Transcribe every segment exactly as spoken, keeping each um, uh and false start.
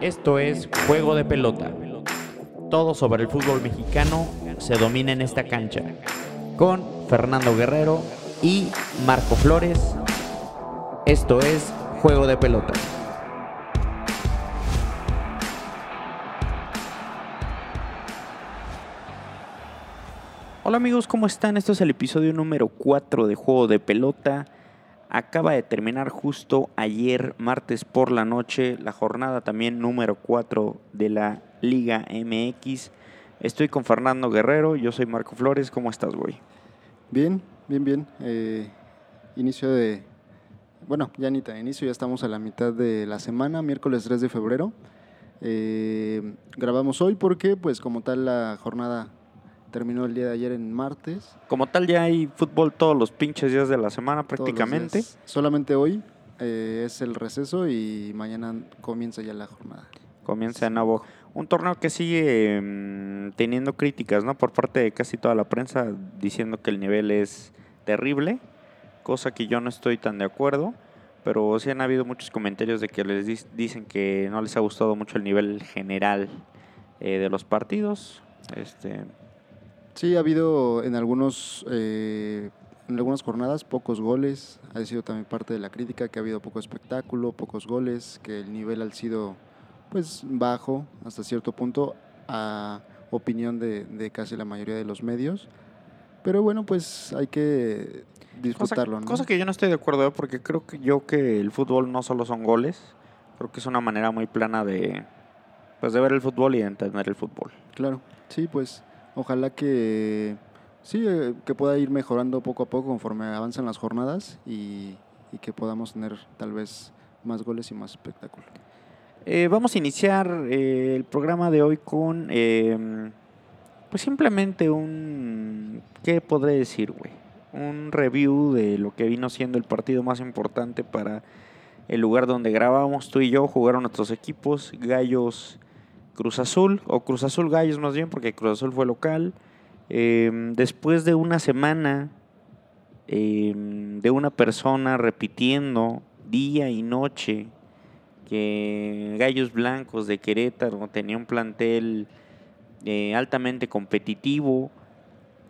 Esto es Juego de Pelota. Todo sobre el fútbol mexicano se domina en esta cancha. Con Fernando Guerrero y Marco Flores. Esto es Juego de Pelota. Hola amigos, ¿cómo están? Esto es el episodio número cuatro de Juego de Pelota. Acaba de terminar justo ayer, martes por la noche, la jornada también número cuatro de la Liga M X. Estoy con Fernando Guerrero, yo soy Marco Flores. ¿Cómo estás, güey? Bien, bien, bien. Eh, inicio de... Bueno, ya ni tan inicio, ya estamos a la mitad de la semana, miércoles tres de febrero. Eh, grabamos hoy porque, pues, como tal, la jornada terminó el día de ayer en martes. Como tal, ya hay fútbol todos los pinches días de la semana prácticamente. Solamente hoy eh, es el receso y mañana comienza ya la jornada. Comienza de nuevo. Un torneo que sigue eh, teniendo críticas, ¿no? Por parte de casi toda la prensa diciendo que el nivel es terrible, cosa que yo no estoy tan de acuerdo. Pero sí han habido muchos comentarios de que les dicen que no les ha gustado mucho el nivel general eh, de los partidos. Este... Sí, ha habido en algunos eh, en algunas jornadas pocos goles, ha sido también parte de la crítica que ha habido poco espectáculo, pocos goles, que el nivel ha sido pues bajo hasta cierto punto a opinión de, de casi la mayoría de los medios, pero bueno, pues hay que disfrutarlo, ¿no? Cosa que yo no estoy de acuerdo, porque creo que yo que el fútbol no solo son goles, creo que es una manera muy plana de pues de ver el fútbol y de entender el fútbol. Claro, sí, pues ojalá que sí, que pueda ir mejorando poco a poco conforme avanzan las jornadas y, y que podamos tener tal vez más goles y más espectáculo. Eh, vamos a iniciar eh, el programa de hoy con eh, pues simplemente un, ¿qué podré decir, güey? Un review de lo que vino siendo el partido más importante para el lugar donde grabamos. Tú y yo jugaron nuestros equipos, Gallos Cruz Azul, o Cruz Azul Gallos más bien, porque Cruz Azul fue local. Eh, después de una semana eh, de una persona repitiendo día y noche que Gallos Blancos de Querétaro tenía un plantel eh, altamente competitivo,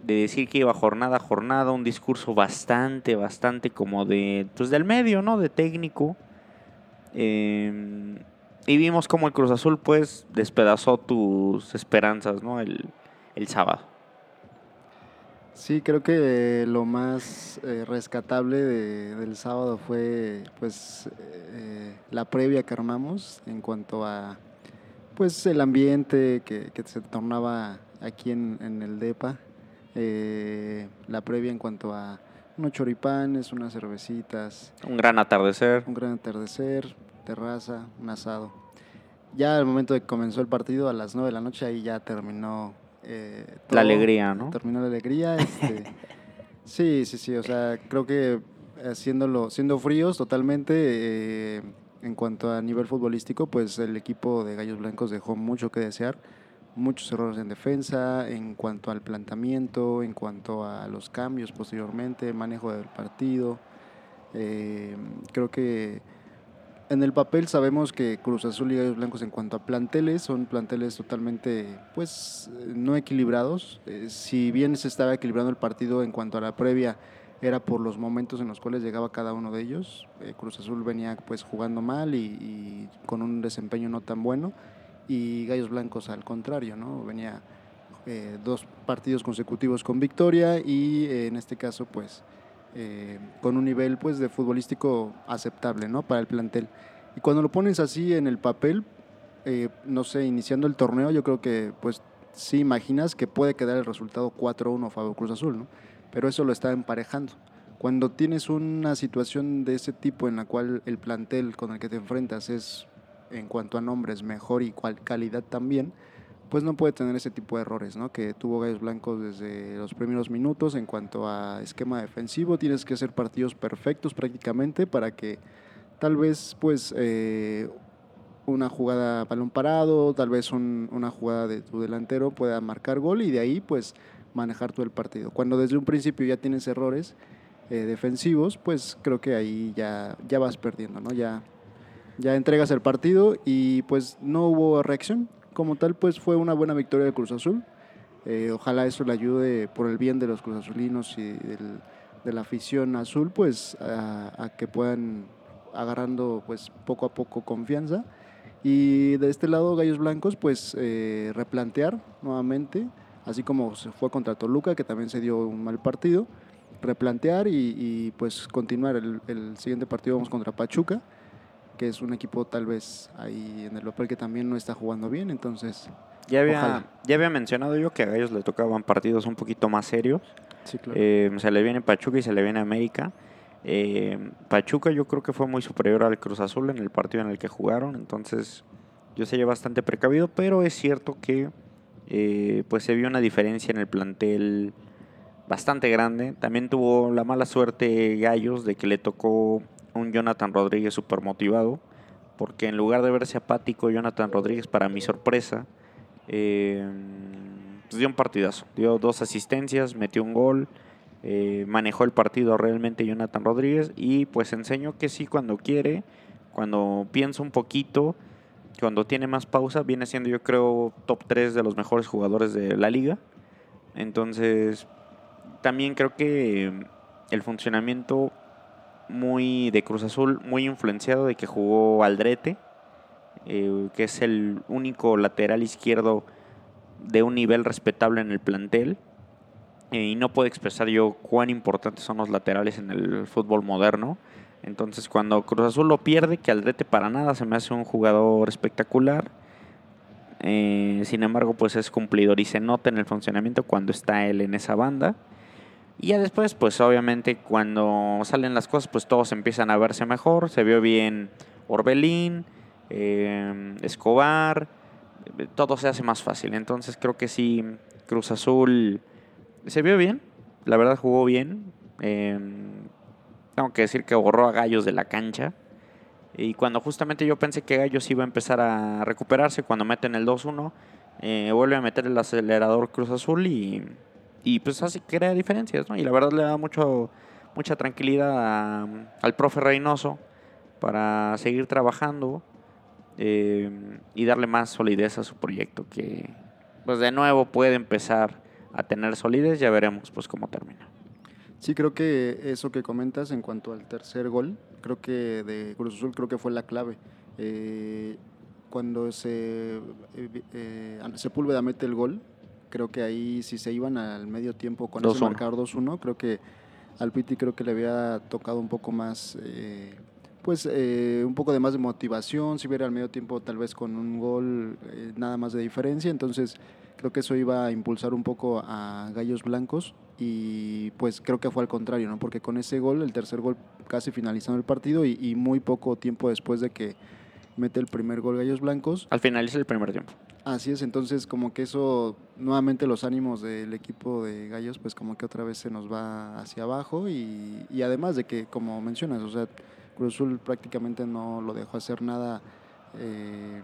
de decir que iba jornada a jornada, un discurso bastante, bastante como de, pues del medio, ¿no? De técnico. Eh... Y vimos como el Cruz Azul pues despedazó tus esperanzas, ¿no? El, el sábado. Sí, creo que lo más eh, rescatable de, del sábado fue pues eh, la previa que armamos en cuanto a pues el ambiente que, que se tornaba aquí en, en el depa. Eh, la previa en cuanto a unos choripanes, unas cervecitas. Un gran atardecer. Un gran atardecer. Terraza, un asado. Ya al momento de que comenzó el partido, a las nueve de la noche, ahí ya terminó eh, todo. La alegría, ¿no? Terminó la alegría. Este, sí, sí, sí. O sea, creo que haciéndolo, siendo fríos totalmente, eh, en cuanto a nivel futbolístico, pues el equipo de Gallos Blancos dejó mucho que desear. Muchos errores en defensa, en cuanto al planteamiento, en cuanto a los cambios posteriormente, manejo del partido. Eh, creo que en el papel sabemos que Cruz Azul y Gallos Blancos en cuanto a planteles son planteles totalmente pues no equilibrados. Eh, si bien se estaba equilibrando el partido en cuanto a la previa, era por los momentos en los cuales llegaba cada uno de ellos. Eh, Cruz Azul venía pues jugando mal y, y con un desempeño no tan bueno, y Gallos Blancos al contrario, ¿no? Venía eh, dos partidos consecutivos con victoria y eh, en este caso pues Eh, con un nivel pues de futbolístico aceptable, ¿no? Para el plantel. Y cuando lo pones así en el papel, eh, no sé, iniciando el torneo, yo creo que pues sí imaginas que puede quedar el resultado cuatro uno a favor Cruz Azul, ¿no? Pero eso lo está emparejando. Cuando tienes una situación de ese tipo en la cual el plantel con el que te enfrentas es, en cuanto a nombres, mejor y cual calidad también, pues no puede tener ese tipo de errores, ¿no? Que tuvo Gallos Blancos desde los primeros minutos en cuanto a esquema defensivo. Tienes que hacer partidos perfectos prácticamente para que tal vez pues eh, una jugada balón parado, tal vez un, una jugada de tu delantero pueda marcar gol y de ahí pues manejar todo el partido. Cuando desde un principio ya tienes errores eh, defensivos, pues creo que ahí ya, ya vas perdiendo, ¿no? Ya ya entregas el partido y pues no hubo reacción. Como tal, pues fue una buena victoria de Cruz Azul. Eh, ojalá eso le ayude por el bien de los cruzazulinos y del, de la afición azul, pues a, a que puedan agarrando pues poco a poco confianza. Y de este lado Gallos Blancos pues eh, replantear nuevamente, así como se fue contra Toluca, que también se dio un mal partido, replantear y, y pues continuar. El, el siguiente partido vamos contra Pachuca, que es un equipo tal vez ahí en el papel que también no está jugando bien, entonces... Ya había, ya había mencionado yo que a ellos les tocaban partidos un poquito más serios. Sí, claro. eh, se le viene Pachuca y se le viene América. Eh, Pachuca yo creo que fue muy superior al Cruz Azul en el partido en el que jugaron, entonces yo sería bastante precavido, pero es cierto que eh, pues se vio una diferencia en el plantel bastante grande. También tuvo la mala suerte Gallos de que le tocó un Jonathan Rodríguez súper motivado, porque en lugar de verse apático, Jonathan Rodríguez, para mi sorpresa, Eh, pues dio un partidazo, dio dos asistencias, metió un gol, eh, manejó el partido realmente Jonathan Rodríguez, y pues enseñó que sí, cuando quiere, cuando piensa un poquito, cuando tiene más pausa, viene siendo yo creo top tres de los mejores jugadores de la liga. Entonces también creo que el funcionamiento muy de Cruz Azul, muy influenciado de que jugó Aldrete, Eh, que es el único lateral izquierdo de un nivel respetable en el plantel, eh, y no puedo expresar yo cuán importantes son los laterales en el fútbol moderno. Entonces cuando Cruz Azul lo pierde, que Aldrete para nada se me hace un jugador espectacular, eh, sin embargo pues es cumplidor y se nota en el funcionamiento cuando está él en esa banda. Y ya después pues obviamente cuando salen las cosas pues todos empiezan a verse mejor. Se vio bien Orbelín, Eh, Escobar, todo se hace más fácil. Entonces creo que sí, Cruz Azul se vio bien, la verdad jugó bien. Eh, tengo que decir que borró a Gallos de la cancha, y cuando justamente yo pensé que Gallos iba a empezar a recuperarse, cuando meten el dos uno, eh, vuelve a meter el acelerador Cruz Azul y, y pues así crea diferencias, ¿no? Y la verdad le da mucho, mucha tranquilidad a, al profe Reynoso para seguir trabajando. Eh, y darle más solidez a su proyecto, que pues de nuevo puede empezar a tener solidez. Ya veremos pues cómo termina. Sí, creo que eso que comentas en cuanto al tercer gol, creo que de Cruz Azul, creo que fue la clave. Eh, cuando se eh, Sepúlveda mete el gol, creo que ahí si se iban al medio tiempo con dos uno. Ese marcador dos uno, creo que al Piti creo que le había tocado un poco más... Eh, pues eh, un poco de más de motivación, si hubiera al medio tiempo tal vez con un gol eh, nada más de diferencia, entonces creo que eso iba a impulsar un poco a Gallos Blancos, y pues creo que fue al contrario, ¿no? Porque con ese gol, el tercer gol, casi finalizando el partido y, y muy poco tiempo después de que mete el primer gol Gallos Blancos. Al finalizar el primer tiempo. Así es, entonces como que eso, nuevamente los ánimos del equipo de Gallos, pues como que otra vez se nos va hacia abajo, y, y además de que, como mencionas, o sea, Cruz Azul prácticamente no lo dejó hacer nada eh,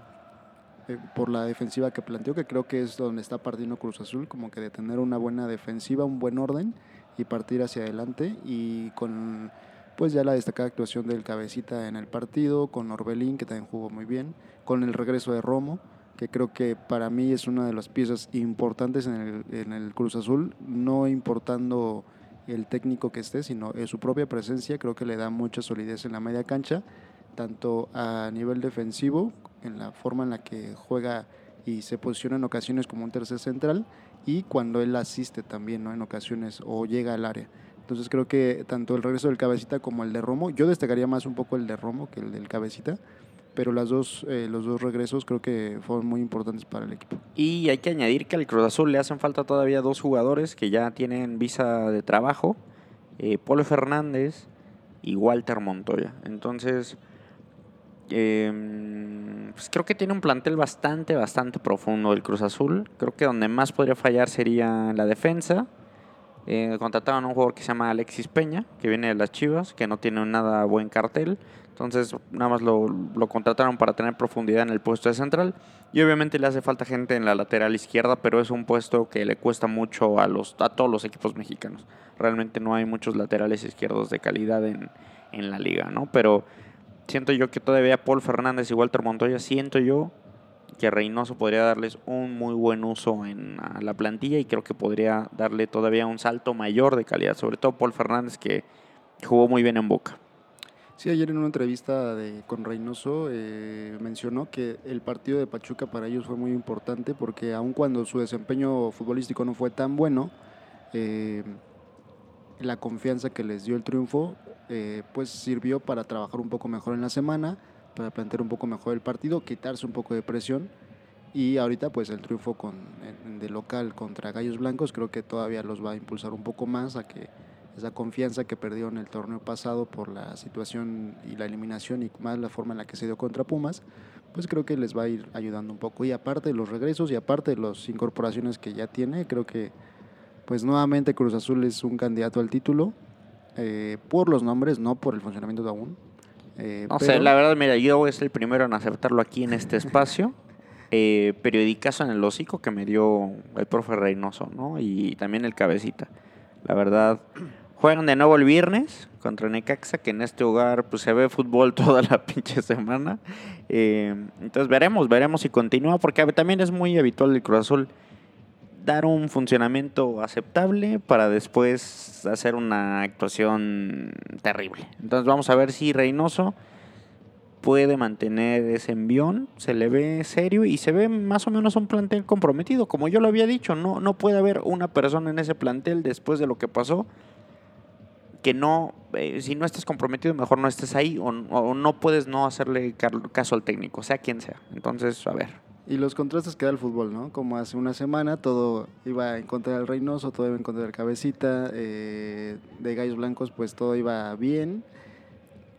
eh, por la defensiva que planteó, que creo que es donde está partiendo Cruz Azul, como que de tener una buena defensiva, un buen orden y partir hacia adelante, y con pues ya la destacada actuación del Cabecita en el partido, con Orbelín que también jugó muy bien, con el regreso de Romo, que creo que para mí es una de las piezas importantes en el, en el Cruz Azul, no importando el técnico que esté, sino su propia presencia, creo que le da mucha solidez en la media cancha, tanto a nivel defensivo, en la forma en la que juega y se posiciona en ocasiones como un tercer central, y cuando él asiste también, ¿no?, en ocasiones o llega al área. Entonces creo que tanto el regreso del Cabecita como el de Romo, yo destacaría más un poco el de Romo que el del Cabecita, pero las dos, eh, los dos regresos creo que fueron muy importantes para el equipo. Y hay que añadir que al Cruz Azul le hacen falta todavía dos jugadores que ya tienen visa de trabajo, eh, Polo Fernández y Walter Montoya. Entonces, eh, pues creo que tiene un plantel bastante, bastante profundo el Cruz Azul. Creo que donde más podría fallar sería la defensa. Eh, contrataron a un jugador que se llama Alexis Peña, que viene de las Chivas, que no tiene nada buen cartel, entonces nada más lo, lo contrataron para tener profundidad en el puesto de central, y obviamente le hace falta gente en la lateral izquierda, pero es un puesto que le cuesta mucho a, los, a todos los equipos mexicanos. Realmente no hay muchos laterales izquierdos de calidad en, en la liga, ¿no? Pero siento yo que todavía Polo Fernández y Walter Montoya, siento yo que Reynoso podría darles un muy buen uso en la plantilla y creo que podría darle todavía un salto mayor de calidad, sobre todo Polo Fernández, que jugó muy bien en Boca. Sí, ayer en una entrevista de, con Reynoso eh, mencionó que el partido de Pachuca para ellos fue muy importante porque aun cuando su desempeño futbolístico no fue tan bueno, eh, la confianza que les dio el triunfo eh, pues sirvió para trabajar un poco mejor en la semana, para plantear un poco mejor el partido, quitarse un poco de presión y ahorita pues el triunfo con, en, de local contra Gallos Blancos creo que todavía los va a impulsar un poco más a que esa confianza que perdieron el torneo pasado por la situación y la eliminación y más la forma en la que se dio contra Pumas, pues creo que les va a ir ayudando un poco. Y aparte de los regresos y aparte de las incorporaciones que ya tiene, creo que pues nuevamente Cruz Azul es un candidato al título eh, por los nombres, no por el funcionamiento de aún. Eh, no pero... sé, la verdad, mira, yo es el primero en aceptarlo aquí en este espacio. eh, periodicazo en el hocico que me dio el profe Reynoso, ¿no? Y también el Cabecita. La verdad... Juegan de nuevo el viernes contra Necaxa, que en este hogar pues, se ve fútbol toda la pinche semana. Eh, entonces veremos, veremos si continúa, porque también es muy habitual el Cruz Azul dar un funcionamiento aceptable para después hacer una actuación terrible. Entonces vamos a ver si Reynoso puede mantener ese envión, se le ve serio y se ve más o menos un plantel comprometido. Como yo lo había dicho, no, no puede haber una persona en ese plantel después de lo que pasó, que no, eh, si no estás comprometido, mejor no estés ahí o, o no puedes no hacerle caso al técnico, sea quien sea. Entonces, a ver. Y los contrastes que da el fútbol, ¿no? Como hace una semana todo iba en contra del Reynoso, todo iba en contra del Cabecita, eh, de Gallos Blancos pues todo iba bien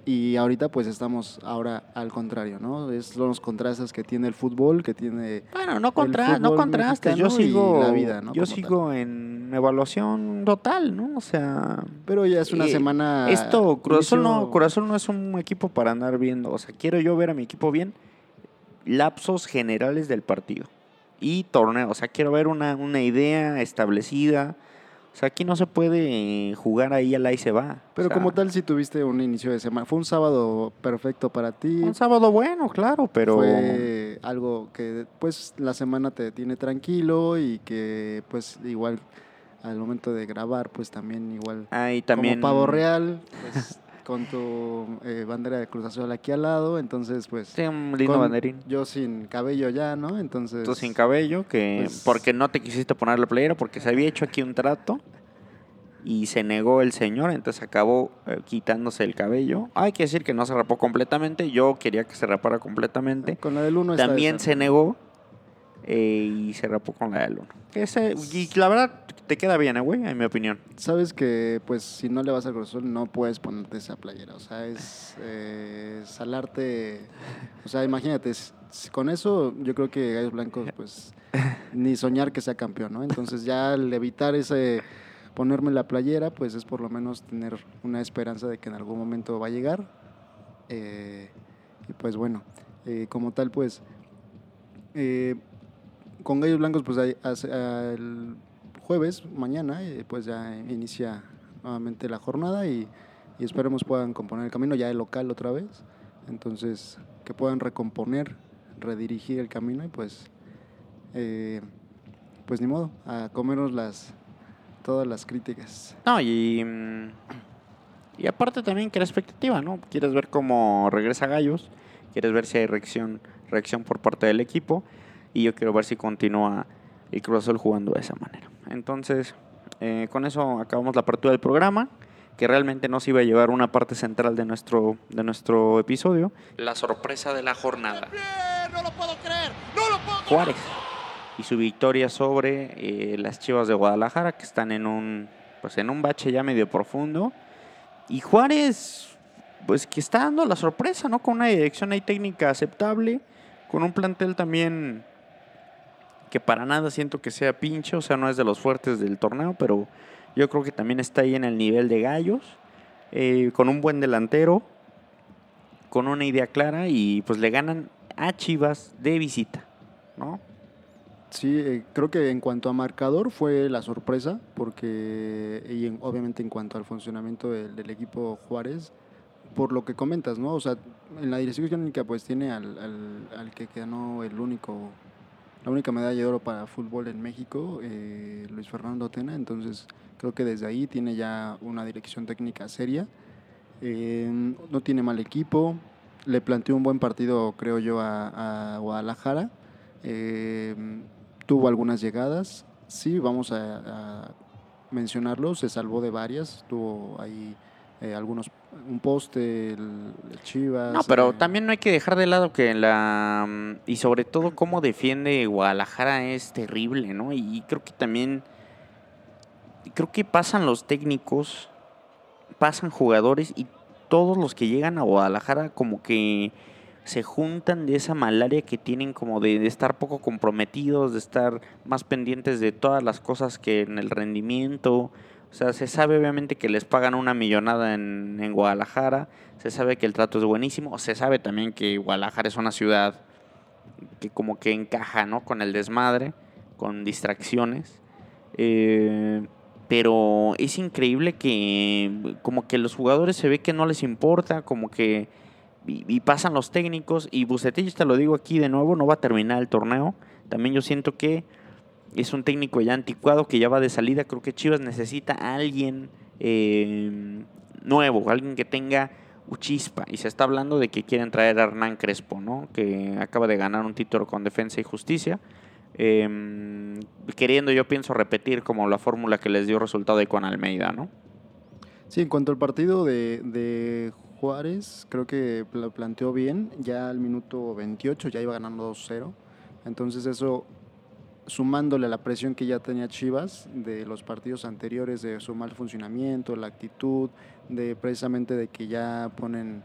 y ahorita pues estamos ahora al contrario, ¿no? Es los contrastes que tiene el fútbol, que tiene... Bueno, no, contra- no contrastes, yo sigo, la vida, ¿no? Yo sigo tal. en... evaluación total, ¿no? O sea... Pero ya es una eh, semana... Esto, Cruz Azul no, Cruz Azul no es un equipo para andar viendo. O sea, quiero yo ver a mi equipo bien lapsos generales del partido y torneo. O sea, quiero ver una, una idea establecida. O sea, aquí no se puede jugar ahí al ahí se va. Pero o sea, como tal, si tuviste un inicio de semana. Fue un sábado perfecto para ti. Un sábado bueno, claro, pero... Fue algo que, pues, la semana te tiene tranquilo y que, pues, igual... al momento de grabar, pues también igual ah, y también... como pavo real, pues, con tu eh, bandera de Cruz Azul aquí al lado, entonces pues... Sí, un lindo banderín. Yo sin cabello ya, ¿no? Entonces... Tú sin cabello, que pues... porque no te quisiste poner la playera, porque se había hecho aquí un trato y se negó el señor, entonces acabó eh, quitándose el cabello. Ah, hay que decir que no se rapó completamente, yo quería que se rapara completamente. Con la del uno también se negó. Eh, y se rapó con la del uno. Ese, y la verdad, te queda bien, güey, eh, en mi opinión. Sabes que, pues, si no le vas al Cruz Azul, no puedes ponerte esa playera. O sea, es eh, salarte. O sea, imagínate, con eso yo creo que Gallos Blancos, pues, ni soñar que sea campeón, ¿no? Entonces, ya al evitar ese ponerme la playera, pues es por lo menos tener una esperanza de que en algún momento va a llegar. Eh, y pues, bueno, eh, como tal, pues. Eh, Con Gallos Blancos, pues el jueves, mañana, pues ya inicia nuevamente la jornada y, y esperemos puedan componer el camino, ya el local otra vez. Entonces, que puedan recomponer, redirigir el camino y pues, eh, pues ni modo, a comernos las, todas las críticas. No, y, y aparte también que la expectativa, ¿no? Quieres ver cómo regresa Gallos, quieres ver si hay reacción, reacción por parte del equipo. Y yo quiero ver si continúa el Cruz Azul jugando de esa manera. Entonces, eh, con eso acabamos la apertura del programa, que realmente nos iba a llevar una parte central de nuestro, de nuestro episodio. La sorpresa de la jornada. ¡No lo puedo creer! ¡No lo puedo creer! Juárez y su victoria sobre eh, las Chivas de Guadalajara, que están en un, pues en un bache ya medio profundo. Y Juárez, pues que está dando la sorpresa, ¿no? Con una dirección ahí técnica aceptable, con un plantel también... que para nada siento que sea pinche, o sea, no es de los fuertes del torneo, pero yo creo que también está ahí en el nivel de Gallos, eh, con un buen delantero, con una idea clara y pues le ganan a Chivas de visita, ¿no? Sí, eh, creo que en cuanto a marcador fue la sorpresa, porque y en, obviamente en cuanto al funcionamiento del, del equipo Juárez, por lo que comentas, ¿no? O sea, en la dirección técnica pues tiene al, al, al que ganó el único, la única medalla de oro para fútbol en México, eh, Luis Fernando Tena. Entonces creo que desde ahí tiene ya una dirección técnica seria. Eh, no tiene mal equipo, le planteó un buen partido, creo yo, a, a Guadalajara. Eh, tuvo algunas llegadas, sí, vamos a, a mencionarlo, se salvó de varias, tuvo ahí eh, algunos, un poste, el, el Chivas. No, pero eh, también no hay que dejar de lado que la, y sobre todo cómo defiende Guadalajara es terrible, ¿no? Y, y creo que también, creo que pasan los técnicos, pasan jugadores y todos los que llegan a Guadalajara como que se juntan de esa malaria que tienen, como de, de estar poco comprometidos, de estar más pendientes de todas las cosas que en el rendimiento. O sea, se sabe obviamente que les pagan una millonada en, en Guadalajara, se sabe que el trato es buenísimo, se sabe también que Guadalajara es una ciudad que como que encaja, ¿no?, con el desmadre, con distracciones. Eh... Pero es increíble que como que los jugadores se ve que no les importa, como que y, y pasan los técnicos. Y Vucetich, te lo digo aquí de nuevo, no va a terminar el torneo. También yo siento que es un técnico ya anticuado que ya va de salida. Creo que Chivas necesita a alguien eh, nuevo, alguien que tenga chispa. Y se está hablando de que quieren traer a Hernán Crespo, ¿no?, que acaba de ganar un título con Defensa y Justicia. Eh, queriendo, yo pienso, repetir como la fórmula que les dio resultado ahí con Almeida, ¿no? Sí, en cuanto al partido de, de Juárez, creo que lo planteó bien. Ya al minuto veintiocho ya iba ganando dos cero. Entonces eso, sumándole a la presión que ya tenía Chivas de los partidos anteriores, de su mal funcionamiento, la actitud, de precisamente de que ya ponen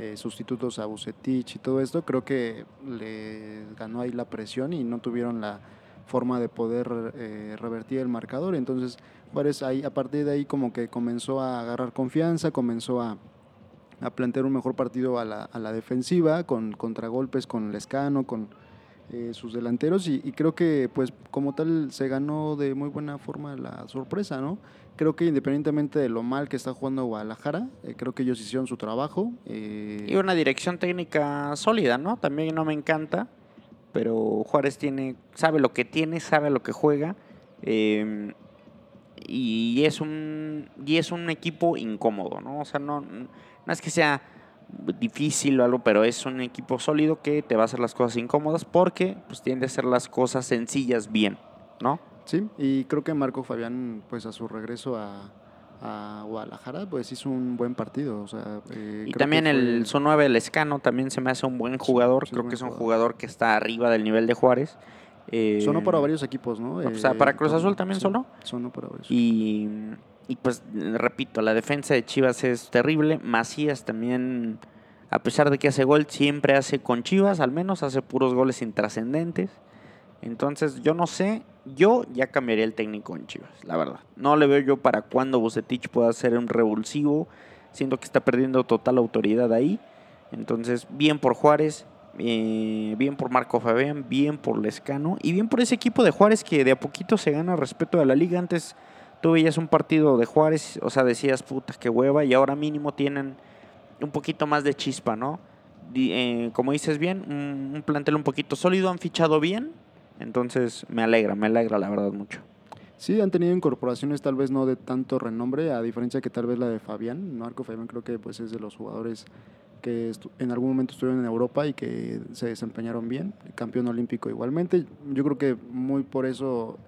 Eh, sustitutos a Vucetich y todo esto, creo que le ganó ahí la presión y no tuvieron la forma de poder eh, revertir el marcador. Entonces Juárez ahí, a partir de ahí, como que comenzó a agarrar confianza, comenzó a, a plantear un mejor partido a la, a la defensiva, con contragolpes, con Lescano, con eh, sus delanteros, y, y creo que pues como tal se ganó de muy buena forma la sorpresa, ¿no? Creo que independientemente de lo mal que está jugando Guadalajara, eh, creo que ellos hicieron su trabajo. Eh... Y una dirección técnica sólida, ¿no? También no me encanta, pero Juárez tiene, sabe lo que tiene, sabe lo que juega. Eh, y, es un, y es un equipo incómodo, ¿no? O sea, no, no es que sea difícil o algo, pero es un equipo sólido que te va a hacer las cosas incómodas porque pues tiende a hacer las cosas sencillas bien, ¿no? Sí, y creo que Marco Fabián, pues a su regreso a, a Guadalajara, pues hizo un buen partido. O sea, eh, y creo también que el su nueve Lescano también se me hace un buen jugador. Sí, sí, creo buen que es un jugador. jugador que está arriba del nivel de Juárez. Eh, sonó para varios equipos, ¿no? Eh, o sea, para Cruz Azul también sí, sonó. Sonó para varios. Y, y pues, repito, la defensa de Chivas es terrible. Macías también, a pesar de que hace gol, siempre hace con Chivas, al menos hace puros goles intrascendentes. Entonces, yo no sé, yo ya cambiaría el técnico en Chivas, la verdad. No le veo yo para cuándo Vucetich pueda ser un revulsivo. Siento que está perdiendo total autoridad ahí. Entonces, bien por Juárez, eh, bien por Marco Fabián, bien por Lescano y bien por ese equipo de Juárez que de a poquito se gana respeto de la liga. Antes tú veías un partido de Juárez, o sea, decías, puta, qué hueva, y ahora mínimo tienen un poquito más de chispa, ¿no? Eh, como dices bien, un, un plantel un poquito sólido, han fichado bien. Entonces me alegra, me alegra la verdad mucho. Sí, han tenido incorporaciones tal vez no de tanto renombre, a diferencia que tal vez la de Fabián. Marco Fabián creo que pues es de los jugadores que estu- en algún momento estuvieron en Europa y que se desempeñaron bien, campeón olímpico igualmente. Yo creo que muy por eso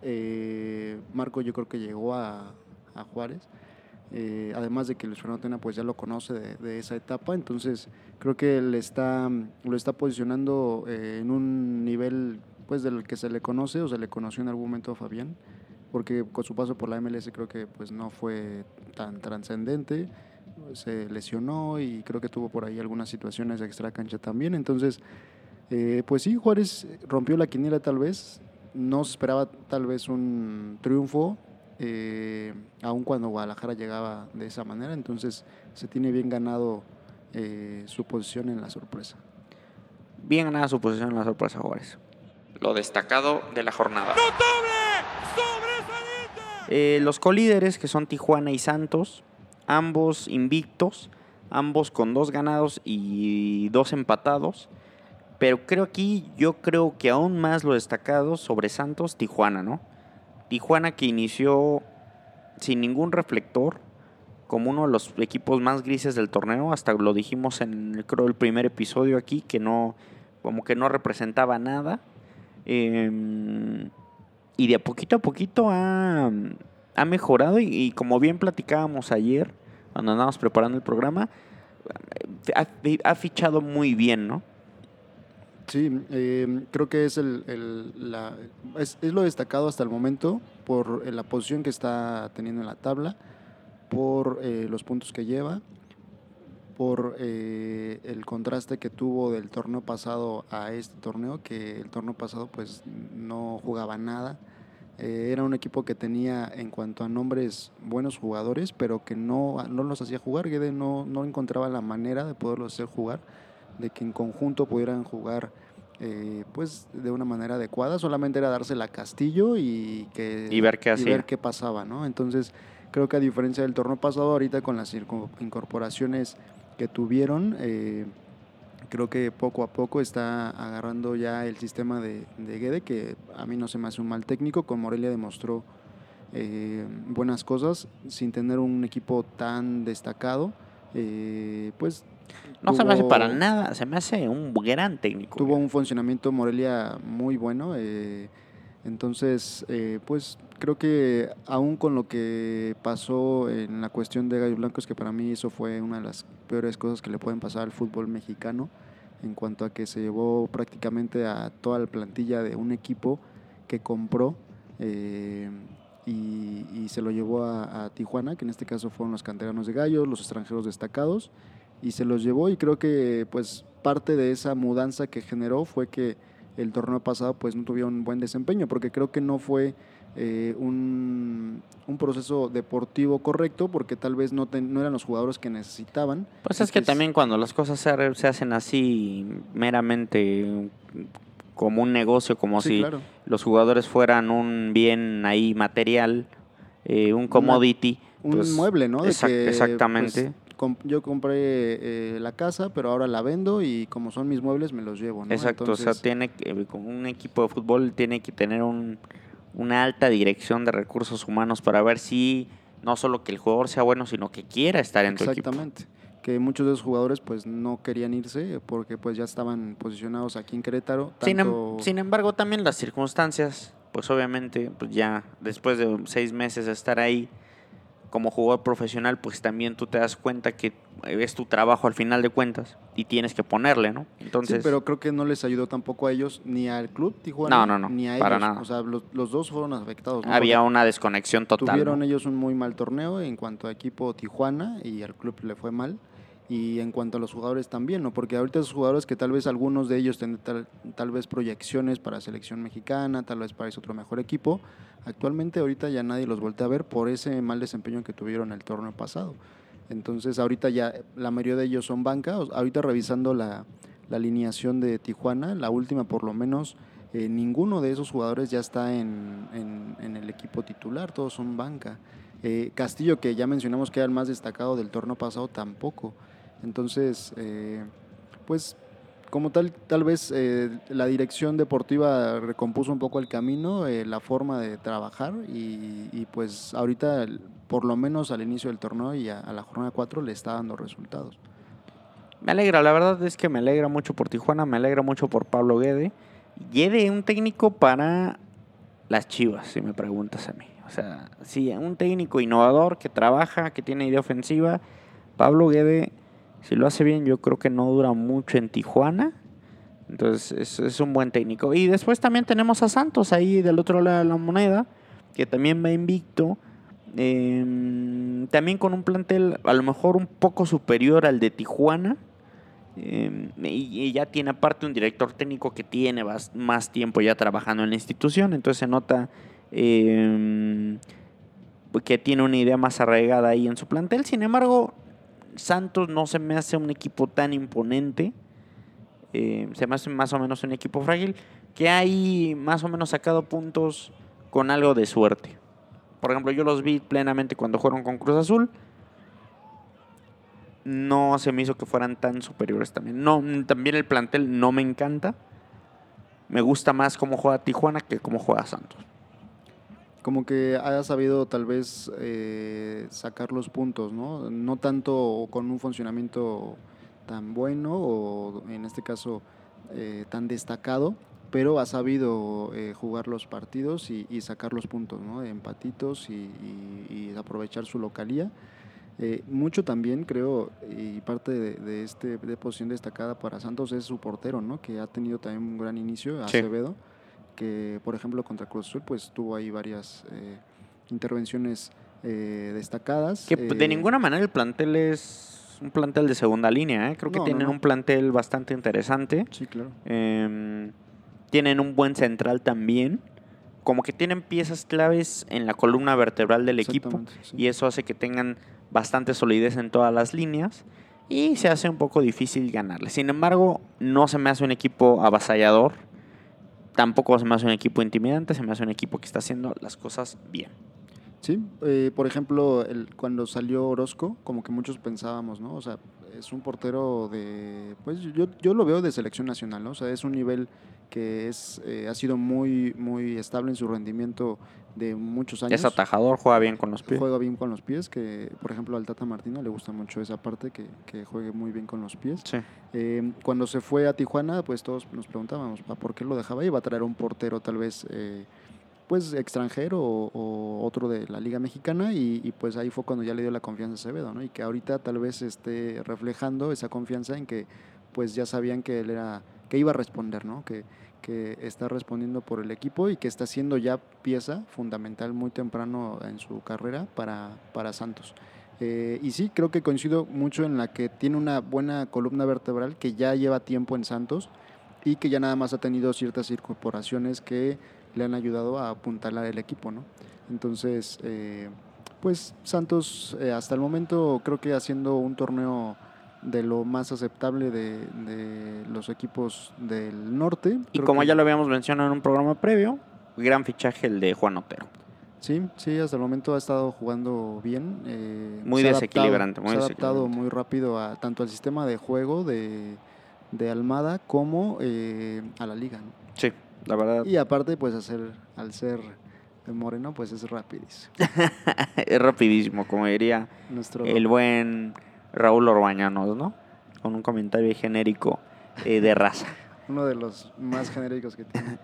eh, Marco yo creo que llegó a, a Juárez. Eh, además de que Luis Fernando Tena pues ya lo conoce de, de esa etapa, entonces creo que le está, lo está posicionando eh, en un nivel pues del que se le conoce o se le conoció en algún momento a Fabián, porque con su paso por la M L S creo que pues no fue tan trascendente, se lesionó y creo que tuvo por ahí algunas situaciones de extra cancha también. Entonces eh, pues sí, Juárez rompió la quiniela tal vez, no se esperaba tal vez un triunfo, eh, aun cuando Guadalajara llegaba de esa manera, entonces se tiene bien ganado eh, su posición en la sorpresa. Bien ganada su posición en la sorpresa Juárez. Lo destacado de la jornada. Eh, los colíderes, que son Tijuana y Santos, ambos invictos, ambos con dos ganados y dos empatados. Pero creo aquí, yo creo que aún más lo destacado sobre Santos, Tijuana, ¿no? Tijuana que inició sin ningún reflector, como uno de los equipos más grises del torneo, hasta lo dijimos en el, creo, el primer episodio aquí, que no, como que no representaba nada. Eh, y de poquito a poquito ha, ha mejorado y, y como bien platicábamos ayer, cuando andábamos preparando el programa, ha, ha fichado muy bien, ¿no? Sí, eh, creo que es, el, el, la, es, es lo destacado hasta el momento por la posición que está teniendo en la tabla, por eh, los puntos que lleva, por eh, el contraste que tuvo del torneo pasado a este torneo, que el torneo pasado pues no jugaba nada. Eh, era un equipo que tenía en cuanto a nombres buenos jugadores, pero que no, no los hacía jugar. Guede no, no encontraba la manera de poderlos hacer jugar, de que en conjunto pudieran jugar eh, pues de una manera adecuada. Solamente era dársela a Castillo y, que, y, ver, qué y ver qué pasaba, ¿no? Entonces creo que a diferencia del torneo pasado, ahorita con las incorporaciones que tuvieron, eh, creo que poco a poco está agarrando ya el sistema de, de Guede, que a mí no se me hace un mal técnico. Con Morelia demostró eh, buenas cosas, sin tener un equipo tan destacado. Eh, pues no tuvo, se me hace para nada, se me hace un gran técnico. Tuvo un funcionamiento Morelia muy bueno. Eh, entonces, eh, pues creo que aún con lo que pasó en la cuestión de Gallos Blancos, que para mí eso fue una de las peores cosas que le pueden pasar al fútbol mexicano, en cuanto a que se llevó prácticamente a toda la plantilla de un equipo que compró eh, y, y se lo llevó a, a Tijuana, que en este caso fueron los canteranos de Gallos, los extranjeros destacados, y se los llevó. Y creo que pues parte de esa mudanza que generó fue que el torneo pasado pues no tuvieron un buen desempeño, porque creo que no fue eh, un, un proceso deportivo correcto, porque tal vez no, ten, no eran los jugadores que necesitaban. Pues es que, que también es... cuando las cosas se, se hacen así meramente como un negocio, como sí, si claro. los jugadores fueran un bien ahí material, eh, un commodity. Una, pues, un mueble, ¿no? De exact, que, exactamente. Pues, yo compré eh, la casa, pero ahora la vendo y como son mis muebles me los llevo, ¿no? Exacto. Entonces, o sea, tiene un equipo de fútbol tiene que tener un, una alta dirección de recursos humanos para ver si no solo que el jugador sea bueno, sino que quiera estar en tu equipo. Exactamente. Que muchos de los jugadores pues no querían irse porque pues ya estaban posicionados aquí en Querétaro. Tanto... Sin, sin embargo, también las circunstancias, pues obviamente pues ya después de seis meses de estar ahí, como jugador profesional, pues también tú te das cuenta que es tu trabajo al final de cuentas y tienes que ponerle, ¿no? Entonces, sí, pero creo que no les ayudó tampoco a ellos, ni al club Tijuana, no, no, no, ni a ellos. Para nada. O sea, los, los dos fueron afectados, ¿no? Había una desconexión total. Tuvieron, ¿no?, ellos un muy mal torneo en cuanto a equipo Tijuana, y al club le fue mal. Y en cuanto a los jugadores también, ¿no? Porque ahorita esos jugadores que tal vez algunos de ellos tienen tal, tal vez proyecciones para selección mexicana, tal vez para otro mejor equipo, actualmente ahorita ya nadie los voltea a ver por ese mal desempeño que tuvieron el torneo pasado. Entonces ahorita ya la mayoría de ellos son banca. Ahorita revisando la, la alineación de Tijuana, la última por lo menos, eh, ninguno de esos jugadores ya está en, en, en el equipo titular, todos son banca. Eh, Castillo, que ya mencionamos que era el más destacado del torneo pasado, tampoco. Entonces, eh, pues como tal, tal vez eh, la dirección deportiva recompuso un poco el camino, eh, la forma de trabajar y, y pues ahorita, por lo menos al inicio del torneo y a, a la jornada cuatro, le está dando resultados. Me alegra, la verdad es que me alegra mucho por Tijuana, me alegra mucho por Pablo Guede. Guede es un técnico para las Chivas, si me preguntas a mí. O sea, sí, un técnico innovador que trabaja, que tiene idea ofensiva. Pablo Guede, si lo hace bien, yo creo que no dura mucho en Tijuana. Entonces es, es un buen técnico. Y después también tenemos a Santos ahí del otro lado de la moneda, que también va invicto, eh, también con un plantel a lo mejor un poco superior al de Tijuana, eh, y, y ya tiene aparte un director técnico que tiene más, más tiempo ya trabajando en la institución. Entonces se nota eh, que tiene una idea más arraigada ahí en su plantel. Sin embargo, Santos no se me hace un equipo tan imponente, eh, se me hace más o menos un equipo frágil, que hay más o menos sacado puntos con algo de suerte. Por ejemplo, yo los vi plenamente cuando jugaron con Cruz Azul, no se me hizo que fueran tan superiores también. No, también el plantel no me encanta. Me gusta más cómo juega Tijuana que cómo juega Santos. Como que haya sabido tal vez eh, sacar los puntos, ¿no? No tanto con un funcionamiento tan bueno o en este caso eh, tan destacado, pero ha sabido eh, jugar los partidos y, y sacar los puntos, ¿no? Empatitos y, y, y aprovechar su localía. Eh, mucho también, creo, y parte de, de este de posición destacada para Santos es su portero, ¿no? Que ha tenido también un gran inicio, Acevedo, sí. Que por ejemplo contra Cruz Azul pues tuvo ahí varias eh, intervenciones eh, destacadas. Que de eh, ninguna manera el plantel es un plantel de segunda línea, ¿eh? Creo que no, tienen no, no. un plantel bastante interesante. Sí, claro. Eh, tienen un buen central también. Como que tienen piezas claves en la columna vertebral del equipo, sí. Y eso hace que tengan bastante solidez en todas las líneas y se hace un poco difícil ganarle. Sin embargo, no se me hace un equipo avasallador, tampoco se me hace un equipo intimidante, se me hace un equipo que está haciendo las cosas bien. Sí, eh, por ejemplo, el, cuando salió Orozco, como que muchos pensábamos, ¿no? O sea, es un portero de, pues yo, yo lo veo de selección nacional, ¿no? O sea, es un nivel que es eh, ha sido muy muy estable en su rendimiento de muchos años. Es atajador, juega bien con los pies. Juega bien con los pies, que por ejemplo al Tata Martino le gusta mucho esa parte, que, que juegue muy bien con los pies. Sí. Eh, cuando se fue a Tijuana, pues todos nos preguntábamos por qué lo dejaba ahí, va a traer un portero tal vez eh, pues extranjero o, o otro de la Liga Mexicana y, y pues ahí fue cuando ya le dio la confianza a Acevedo, ¿no? Y que ahorita tal vez esté reflejando esa confianza en que pues ya sabían que él era... que iba a responder, ¿no? Que, que está respondiendo por el equipo y que está siendo ya pieza fundamental muy temprano en su carrera para, para Santos. Eh, y sí, creo que coincido mucho en la que tiene una buena columna vertebral que ya lleva tiempo en Santos y que ya nada más ha tenido ciertas incorporaciones que le han ayudado a apuntalar el equipo, ¿no? Entonces, eh, pues Santos eh, hasta el momento creo que haciendo un torneo de lo más aceptable de, de los equipos del norte. Y creo como que... ya lo habíamos mencionado en un programa previo, gran fichaje el de Juan Otero. Sí, sí, hasta el momento ha estado jugando bien. Eh, muy desequilibrante. Muy se ha adaptado muy rápido a, tanto al sistema de juego de, de Almada como eh, a la liga, ¿no? Sí, la verdad. Y aparte, pues hacer, al ser moreno, pues es rapidísimo. Es rapidísimo, como diría nuestro el buen... Raúl Orbañanos, ¿no? Con un comentario genérico eh, de raza. Uno de los más genéricos que tiene.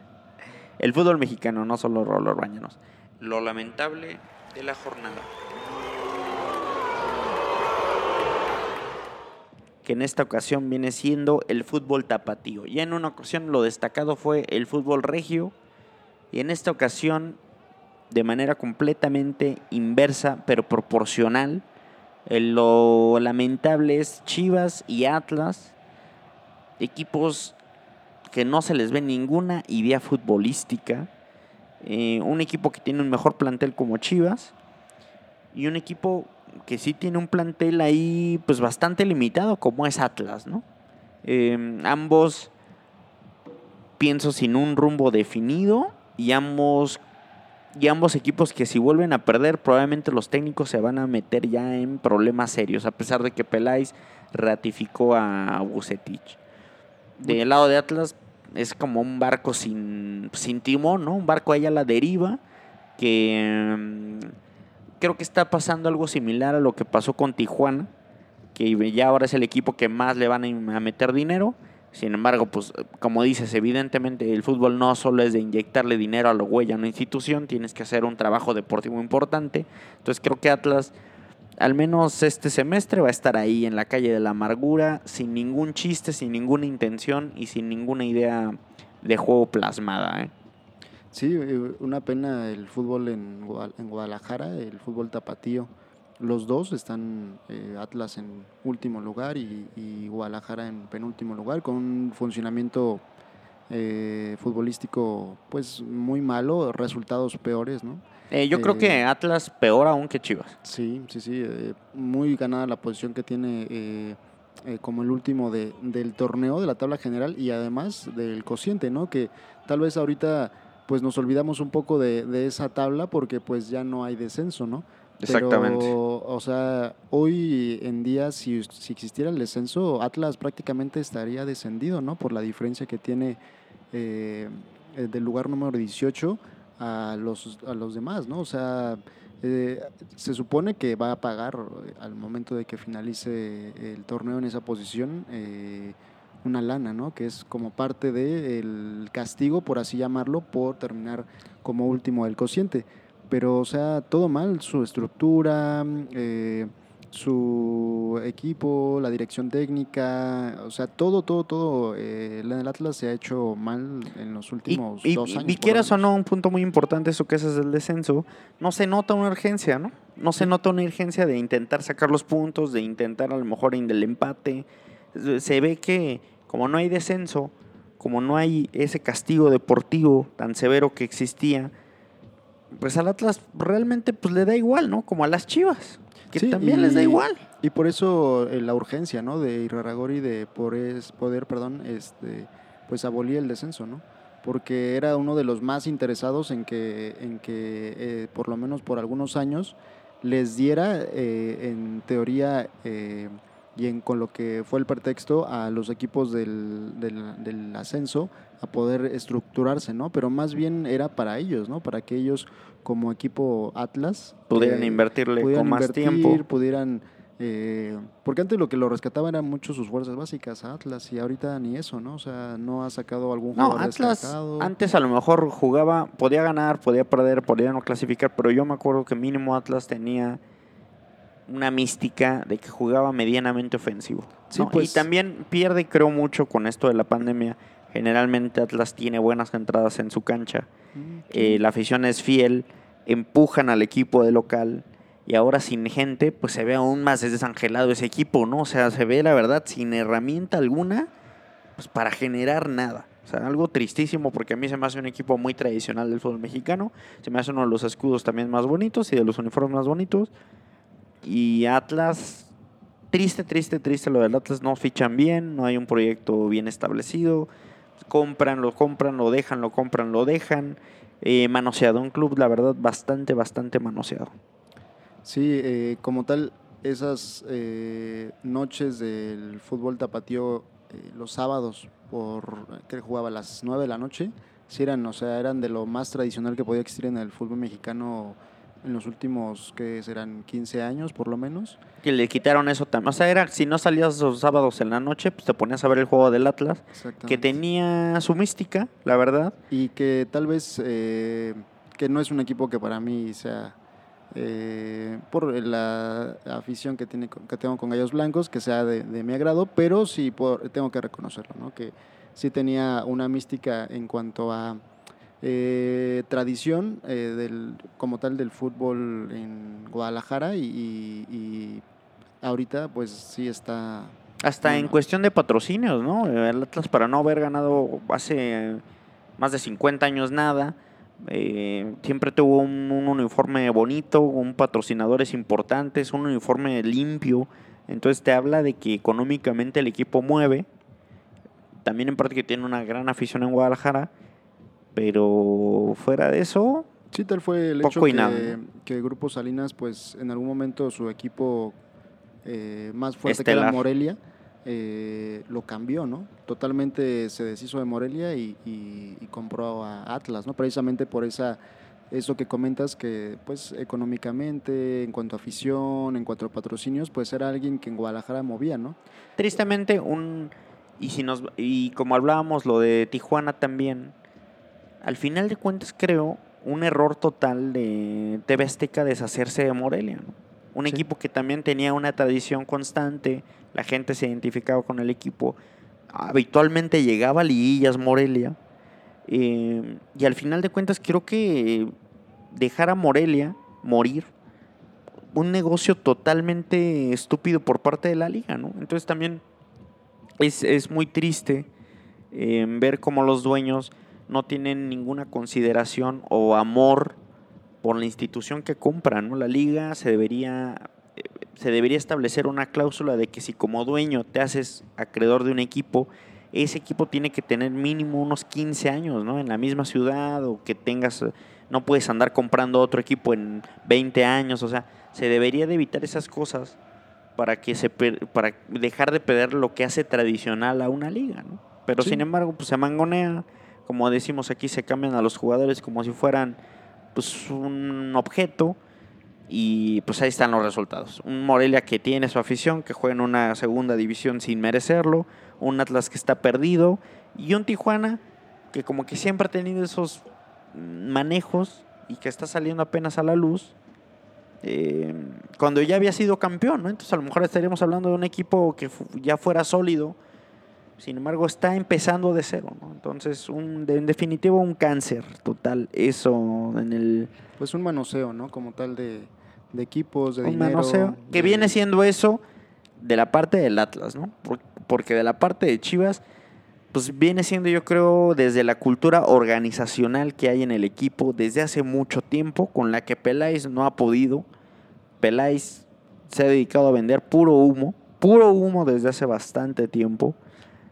El fútbol mexicano, no solo Raúl Orbañanos. Lo lamentable de la jornada. Que en esta ocasión viene siendo el fútbol tapatío. Ya en una ocasión lo destacado fue el fútbol regio. Y en esta ocasión, de manera completamente inversa, pero proporcional, lo lamentable es Chivas y Atlas, equipos que no se les ve ninguna idea futbolística, eh, un equipo que tiene un mejor plantel como Chivas y un equipo que sí tiene un plantel ahí pues bastante limitado como es Atlas, ¿no? Eh, ambos pienso sin un rumbo definido y ambos Y ambos equipos que si vuelven a perder, probablemente los técnicos se van a meter ya en problemas serios, a pesar de que Peláez ratificó a Vucetich. Del lado de Atlas es como un barco sin, sin timón, ¿no? Un barco ahí a la deriva, que um, creo que está pasando algo similar a lo que pasó con Tijuana, que ya ahora es el equipo que más le van a meter dinero. Sin embargo, pues como dices, evidentemente el fútbol no solo es de inyectarle dinero a lo güey a una institución, tienes que hacer un trabajo deportivo importante. Entonces creo que Atlas, al menos este semestre, va a estar ahí en la calle de la amargura, sin ningún chiste, sin ninguna intención y sin ninguna idea de juego plasmada, ¿eh? Sí, una pena el fútbol en Guadalajara, el fútbol tapatío. Los dos están, eh, Atlas en último lugar y, y Guadalajara en penúltimo lugar, con un funcionamiento eh, futbolístico pues muy malo, resultados peores, ¿no? Eh, yo eh, creo que Atlas peor aún que Chivas. Sí, sí, sí, eh, muy ganada la posición que tiene eh, eh, como el último de, del torneo, de la tabla general y además del cociente, ¿no? Que tal vez ahorita pues nos olvidamos un poco de, de esa tabla porque pues ya no hay descenso, ¿no? Exactamente. Pero, o sea, hoy en día, si, si existiera el descenso, Atlas prácticamente estaría descendido, ¿no? Por la diferencia que tiene eh, del lugar número dieciocho a los, a los demás, ¿no? O sea, eh, se supone que va a pagar al momento de que finalice el torneo en esa posición eh, una lana, ¿no? Que es como parte del castigo, por así llamarlo, por terminar como último del cociente. Pero, o sea, todo mal, su estructura, eh, su equipo, la dirección técnica, o sea, todo, todo, todo. Eh, el Atlas se ha hecho mal en los últimos y, dos y, años. Y quieras o no, un punto muy importante, eso que es el descenso, no se nota una urgencia, ¿no? No se nota una urgencia de intentar sacar los puntos, de intentar a lo mejor el empate. Se ve que como no hay descenso, como no hay ese castigo deportivo tan severo que existía, pues al Atlas realmente pues le da igual, ¿no? Como a las Chivas, que sí, también y, les da igual. Y por eso eh, la urgencia, ¿no? De Irarrágorri de por es, poder, perdón, este, pues abolir el descenso, ¿no? Porque era uno de los más interesados en que, en que eh, por lo menos por algunos años, les diera eh, en teoría eh, y en, con lo que fue el pretexto a los equipos del, del, del ascenso a poder estructurarse, ¿no? Pero más bien era para ellos, ¿no? Para que ellos como equipo Atlas pudieran eh, invertirle pudieran con más invertir, tiempo, pudieran eh, porque antes lo que lo rescataba eran mucho sus fuerzas básicas a Atlas y ahorita ni eso, ¿no? O sea, no ha sacado algún jugador no, Atlas destacado. Antes a lo mejor jugaba, podía ganar, podía perder, podía no clasificar, pero yo me acuerdo que mínimo Atlas tenía una mística de que jugaba medianamente ofensivo, sí, ¿no? Pues, y también pierde, creo, mucho con esto de la pandemia. Generalmente Atlas tiene buenas entradas en su cancha, okay. eh, la afición es fiel, empujan al equipo de local y ahora sin gente pues se ve aún más desangelado ese equipo, ¿no? O sea, se ve la verdad sin herramienta alguna pues para generar nada. O sea, algo tristísimo, porque a mí se me hace un equipo muy tradicional del fútbol mexicano, se me hace uno de los escudos también más bonitos y de los uniformes más bonitos. Y Atlas, triste, triste, triste lo del Atlas, no fichan bien, no hay un proyecto bien establecido, compran, lo compran, lo dejan, lo compran, lo dejan, eh, manoseado, un club la verdad bastante, bastante manoseado. Sí, eh, como tal, esas eh, noches del fútbol tapatío, eh, los sábados, por que jugaba a las nueve de la noche, sí eran, o sea, eran de lo más tradicional que podía existir en el fútbol mexicano en los últimos, que serán quince años por lo menos. Que le quitaron eso también. O sea, era, si no salías los sábados en la noche, pues te ponías a ver el juego del Atlas, que tenía su mística, la verdad. Y que tal vez, eh, que no es un equipo que para mí sea, eh, por la afición que, tiene, que tengo con Gallos Blancos, que sea de, de mi agrado, pero sí puedo, tengo que reconocerlo, ¿no? Que sí tenía una mística en cuanto a Eh, tradición eh, del, como tal del fútbol en Guadalajara y, y, y ahorita pues sí está hasta bueno. En cuestión de patrocinios, ¿no? El Atlas, para no haber ganado hace más de cincuenta años nada, eh, siempre tuvo un, un uniforme bonito, un patrocinadores importantes, un uniforme limpio. Entonces te habla de que económicamente el equipo mueve, también en parte que tiene una gran afición en Guadalajara. Pero fuera de eso, sí, tal fue el hecho que, que Grupo Salinas, pues en algún momento su equipo eh, más fuerte estelar, que era Morelia, eh, lo cambió, ¿no? Totalmente se deshizo de Morelia y, y, y compró a Atlas, ¿no? Precisamente por esa eso que comentas, que pues económicamente, en cuanto a afición, en cuanto a patrocinios, pues era alguien que en Guadalajara movía, ¿no? Tristemente, un y si nos y como hablábamos lo de Tijuana también. Al final de cuentas, creo, un error total de T V Azteca deshacerse de Morelia, ¿no? Un sí. Equipo que también tenía una tradición constante, la gente se identificaba con el equipo, habitualmente llegaba a liguillas Morelia, eh, y al final de cuentas creo que dejar a Morelia morir, un negocio totalmente estúpido por parte de la liga, ¿no? Entonces también es, es muy triste eh, ver cómo los dueños no tienen ninguna consideración o amor por la institución que compran, ¿no? La liga se debería, se debería establecer una cláusula de que si como dueño te haces acreedor de un equipo, ese equipo tiene que tener mínimo unos quince años, ¿no? En la misma ciudad, o que tengas, no puedes andar comprando otro equipo en veinte años. O sea, se debería de evitar esas cosas para que se per, para dejar de perder lo que hace tradicional a una liga, ¿no? Pero sí. Sin embargo, pues se mangonea, como decimos aquí, se cambian a los jugadores como si fueran pues un objeto y pues ahí están los resultados. Un Morelia que tiene su afición, que juega en una segunda división sin merecerlo, un Atlas que está perdido y un Tijuana que como que siempre ha tenido esos manejos y que está saliendo apenas a la luz eh, cuando ya había sido campeón, ¿no? Entonces a lo mejor estaríamos hablando de un equipo que fu- ya fuera sólido, sin embargo está empezando de cero, ¿no? Entonces un, de, en definitivo un cáncer total, eso en el... Pues un manoseo, ¿no? Como tal de, de equipos, de un dinero... Un manoseo, de... que viene siendo eso de la parte del Atlas, ¿no? Porque de la parte de Chivas... pues viene siendo, yo creo, desde la cultura organizacional que hay en el equipo desde hace mucho tiempo, con la que Peláez no ha podido. Peláez se ha dedicado a vender puro humo, puro humo desde hace bastante tiempo.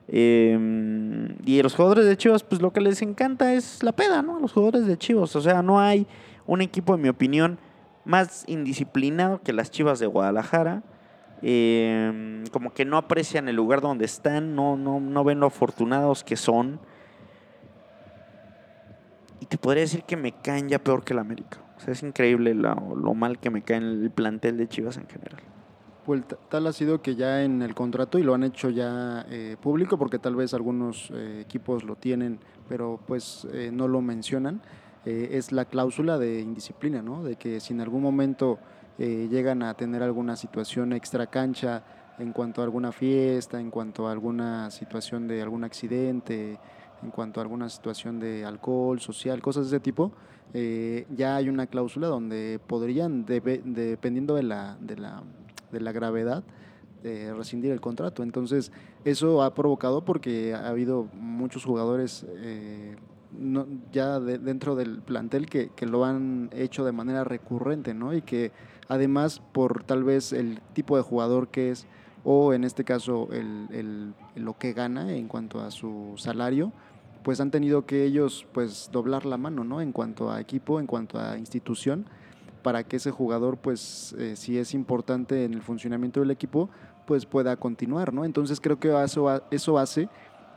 Eh, y los jugadores de Chivas, pues lo que les encanta es la peda, ¿no? Los jugadores de Chivas, o sea, no hay un equipo, en mi opinión, más indisciplinado que las Chivas de Guadalajara. Eh, como que no aprecian el lugar donde están, no, no, no ven lo afortunados que son. Y te podría decir que me caen ya peor que el América. O sea, es increíble lo, lo mal que me cae el plantel de Chivas en general. Pues tal ha sido que ya en el contrato, y lo han hecho ya eh, público, porque tal vez algunos eh, equipos lo tienen, pero pues eh, no lo mencionan, eh, es la cláusula de indisciplina, ¿no? De que si en algún momento... Eh, llegan a tener alguna situación extra cancha en cuanto a alguna fiesta, en cuanto a alguna situación de algún accidente, en cuanto a alguna situación de alcohol, social, cosas de ese tipo, eh, ya hay una cláusula donde podrían, de, de, dependiendo de la, de la, de la gravedad, eh, rescindir el contrato. Entonces, eso ha provocado porque ha habido muchos jugadores eh, no, ya de, dentro del plantel que, que lo han hecho de manera recurrente, ¿no? Y que además, por tal vez el tipo de jugador que es, o en este caso el, el, lo que gana en cuanto a su salario, pues han tenido que ellos pues doblar la mano, ¿no? En cuanto a equipo, en cuanto a institución, para que ese jugador, pues eh, si es importante en el funcionamiento del equipo, pues pueda continuar, ¿no? Entonces creo que eso, eso hace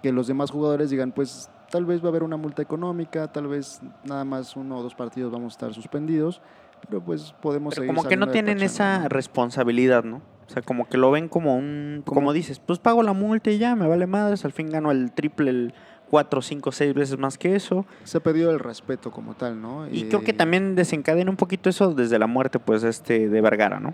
que los demás jugadores digan, pues tal vez va a haber una multa económica, tal vez nada más uno o dos partidos vamos a estar suspendidos, pero pues podemos pero seguir como que no tienen esa, ¿no?, responsabilidad, ¿no? O sea, como que lo ven como un... ¿Cómo? Como dices, pues pago la multa y ya, me vale madres, al fin gano el triple, el cuatro, cinco, seis veces más que eso. Se ha perdido el respeto como tal, ¿no? Y eh... creo que también desencadena un poquito eso desde la muerte, pues, este de Vergara, ¿no?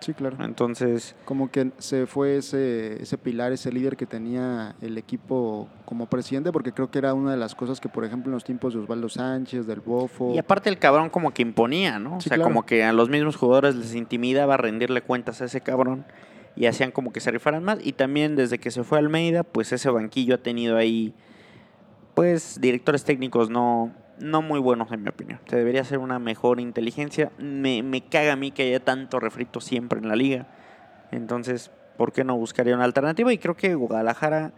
Sí, claro. Entonces... como que se fue ese, ese pilar, ese líder que tenía el equipo como presidente, porque creo que era una de las cosas que, por ejemplo, en los tiempos de Osvaldo Sánchez, del Bofo... Y aparte el cabrón como que imponía, ¿no? Sí, o sea, claro, como que a los mismos jugadores les intimidaba rendirle cuentas a ese cabrón y hacían como que se rifaran más. Y también desde que se fue a Almeida, pues ese banquillo ha tenido ahí, pues, directores técnicos no... no muy buenos, en mi opinión. Se debería hacer una mejor inteligencia. Me, me caga a mí que haya tanto refrito siempre en la liga. Entonces, ¿por qué no buscaría una alternativa? Y creo que Guadalajara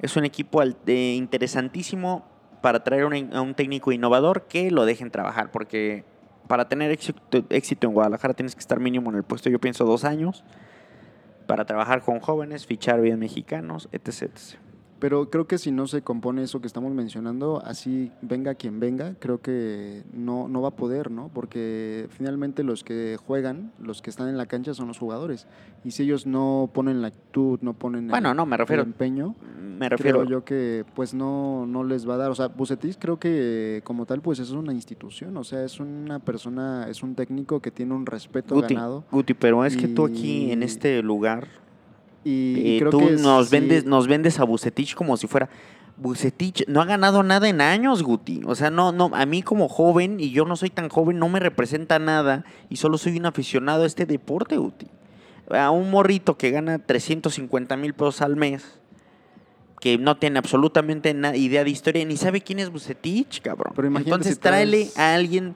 es un equipo interesantísimo para traer un, a un técnico innovador que lo dejen trabajar. Porque para tener éxito, éxito en Guadalajara tienes que estar mínimo en el puesto, yo pienso, dos años. Para trabajar con jóvenes, fichar bien mexicanos, etcétera, etcétera. Pero creo que si no se compone eso que estamos mencionando, así venga quien venga, creo que no, no va a poder, ¿no? Porque finalmente los que juegan, los que están en la cancha son los jugadores. Y si ellos no ponen la actitud, no ponen bueno, el, no, me refiero, el empeño, me refiero. creo yo que pues no, no les va a dar. O sea, Vucetich creo que como tal pues es una institución, o sea, es una persona, es un técnico que tiene un respeto Guti, ganado. Guti, pero es y... que tú aquí en este lugar... Y, y creo tú que es, nos, sí. vendes, nos vendes a Vucetich como si fuera... Vucetich no ha ganado nada en años, Guti. O sea, no, no, a mí como joven, y yo no soy tan joven, no me representa nada y solo soy un aficionado a este deporte, Guti. A un morrito que gana trescientos cincuenta mil pesos al mes, que no tiene absolutamente na- idea de historia, ni sabe quién es Vucetich, cabrón. Pero entonces si tráele traes... a alguien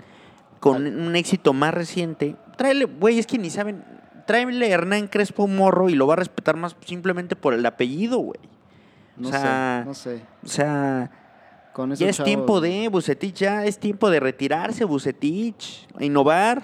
con al... un éxito más reciente. Tráele, güey, es que ni saben... Tráemele Hernán Crespo un morro y lo va a respetar más simplemente por el apellido, güey. No o sea, sé, no sé. O sea, Con ya es chavos. tiempo de Vucetich, ya es tiempo de retirarse, Vucetich, innovar.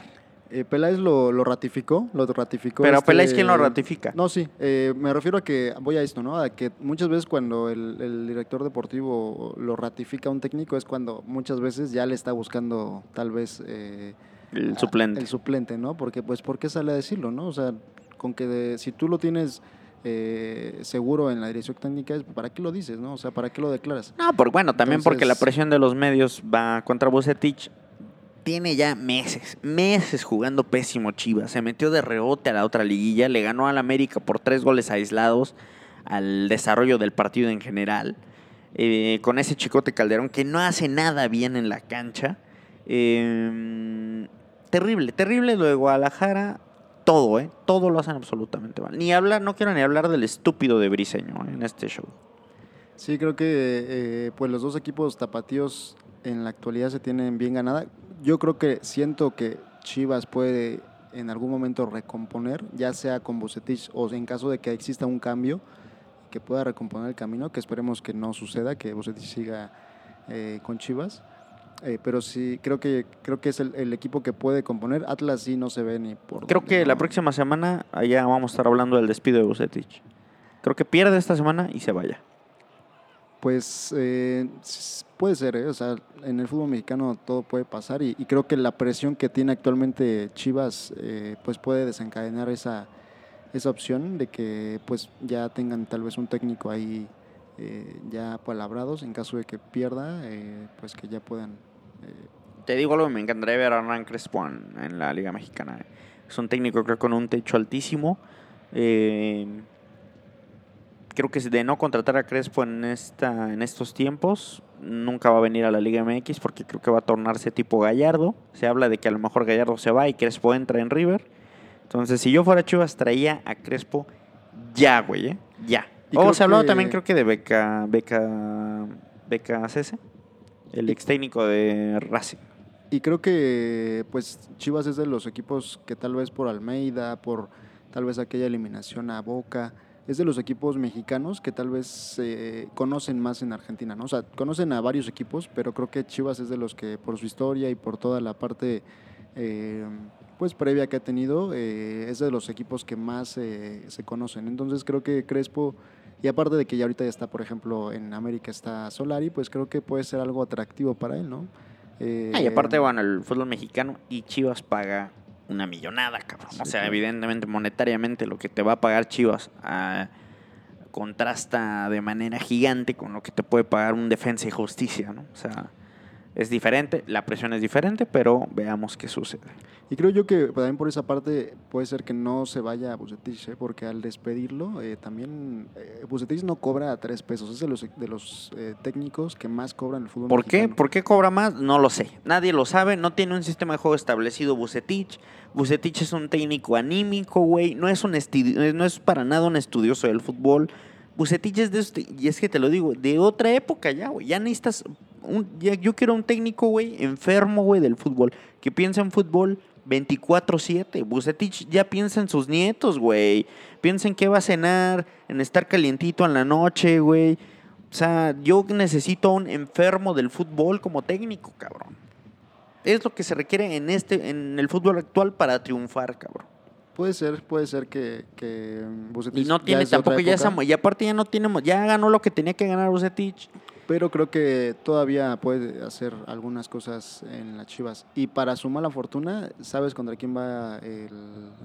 Eh, Peláez lo, lo ratificó, lo ratificó. Pero este, Peláez, ¿quién lo ratifica? No, sí, eh, me refiero a que, voy a esto, ¿no? A que muchas veces cuando el, el director deportivo lo ratifica a un técnico es cuando muchas veces ya le está buscando tal vez... Eh, el a, suplente. El suplente, ¿no? Porque, pues, ¿por qué sale a decirlo, no? O sea, con que de, si tú lo tienes... Eh, seguro en la dirección técnica, ¿para qué lo dices, no? O sea, ¿para qué lo declaras? No, por, bueno, también entonces, porque la presión de los medios va contra Vucetich. Tiene ya meses, meses jugando pésimo Chivas. Se metió de rebote a la otra liguilla, le ganó al América por tres goles aislados al desarrollo del partido en general. Eh, con ese Chicote Calderón que no hace nada bien en la cancha. Eh, terrible, terrible lo de Guadalajara. Todo, ¿eh? Todo lo hacen absolutamente mal. Ni hablar, no quiero ni hablar del estúpido de Briseño en este show. Sí, creo que eh, pues los dos equipos tapatíos en la actualidad se tienen bien ganada. Yo creo que siento que Chivas puede en algún momento recomponer, ya sea con Vucetich o en caso de que exista un cambio, que pueda recomponer el camino, que esperemos que no suceda, que Vucetich siga eh, con Chivas. Eh, pero sí, creo que creo que es el, el equipo que puede componer. Atlas sí no se ve ni por... Creo que no. La próxima semana allá vamos a estar hablando del despido de Vucetich. Creo que pierde esta semana y se vaya. Pues eh, puede ser, ¿eh? O sea, en el fútbol mexicano todo puede pasar y, y creo que la presión que tiene actualmente Chivas eh, pues puede desencadenar esa, esa opción de que pues ya tengan tal vez un técnico ahí eh, ya palabrados. En caso de que pierda, eh, pues que ya puedan... Te digo algo, me encantaría ver a Hernán Crespo en, en la Liga Mexicana. Es un técnico, creo, con un techo altísimo. Eh, creo que de no contratar a Crespo en, esta, en estos tiempos, nunca va a venir a la Liga M X porque creo que va a tornarse tipo Gallardo. Se habla de que a lo mejor Gallardo se va y Crespo entra en River. Entonces, si yo fuera Chivas, traía a Crespo ya, güey, ¿eh? Ya. O se habló también, creo que de Beca, Beca, Beca Cese. El ex técnico de Racing. Y creo que pues Chivas es de los equipos que tal vez por Almeida, por tal vez aquella eliminación a Boca, es de los equipos mexicanos que tal vez eh, conocen más en Argentina, ¿no? O sea, conocen a varios equipos, pero creo que Chivas es de los que por su historia y por toda la parte eh, pues previa que ha tenido, eh, es de los equipos que más eh, se conocen. Entonces creo que Crespo... Y aparte de que ya ahorita ya está, por ejemplo, en América está Solari, pues creo que puede ser algo atractivo para él, ¿no? Eh, y aparte, bueno, el fútbol mexicano y Chivas paga una millonada, cabrón. Sí, o sea, claro. Evidentemente, monetariamente, lo que te va a pagar Chivas ah, contrasta de manera gigante con lo que te puede pagar un Defensa y Justicia, ¿no? O sea, es diferente, la presión es diferente, pero veamos qué sucede. Y creo yo que también por esa parte puede ser que no se vaya a Vucetich, ¿eh? Porque al despedirlo eh, también eh, Vucetich no cobra a tres pesos, es de los, de los eh, técnicos que más cobran el fútbol ¿Por mexicano. Qué? ¿Por qué cobra más? No lo sé, nadie lo sabe, no tiene un sistema de juego establecido Vucetich. Vucetich es un técnico anímico, güey, no es un estu- no es para nada un estudioso del fútbol. Vucetich es de este, y es que te lo digo, de otra época ya, güey, ya necesitas un, ya, yo quiero un técnico, güey, enfermo, güey, del fútbol, que piensa en fútbol veinticuatro siete. Vucetich ya piensa en sus nietos, güey. Piensa en qué va a cenar, en estar calientito en la noche, güey. O sea, yo necesito a un enfermo del fútbol como técnico, cabrón. Es lo que se requiere en este, en el fútbol actual para triunfar, cabrón. Puede ser, puede ser que, que Vucetich... Y no tiene ya tampoco ya esa... Y aparte ya no tiene... Ya ganó lo que tenía que ganar Vucetich. Pero creo que todavía puede hacer algunas cosas en las Chivas. Y para su mala fortuna, ¿sabes contra quién va el,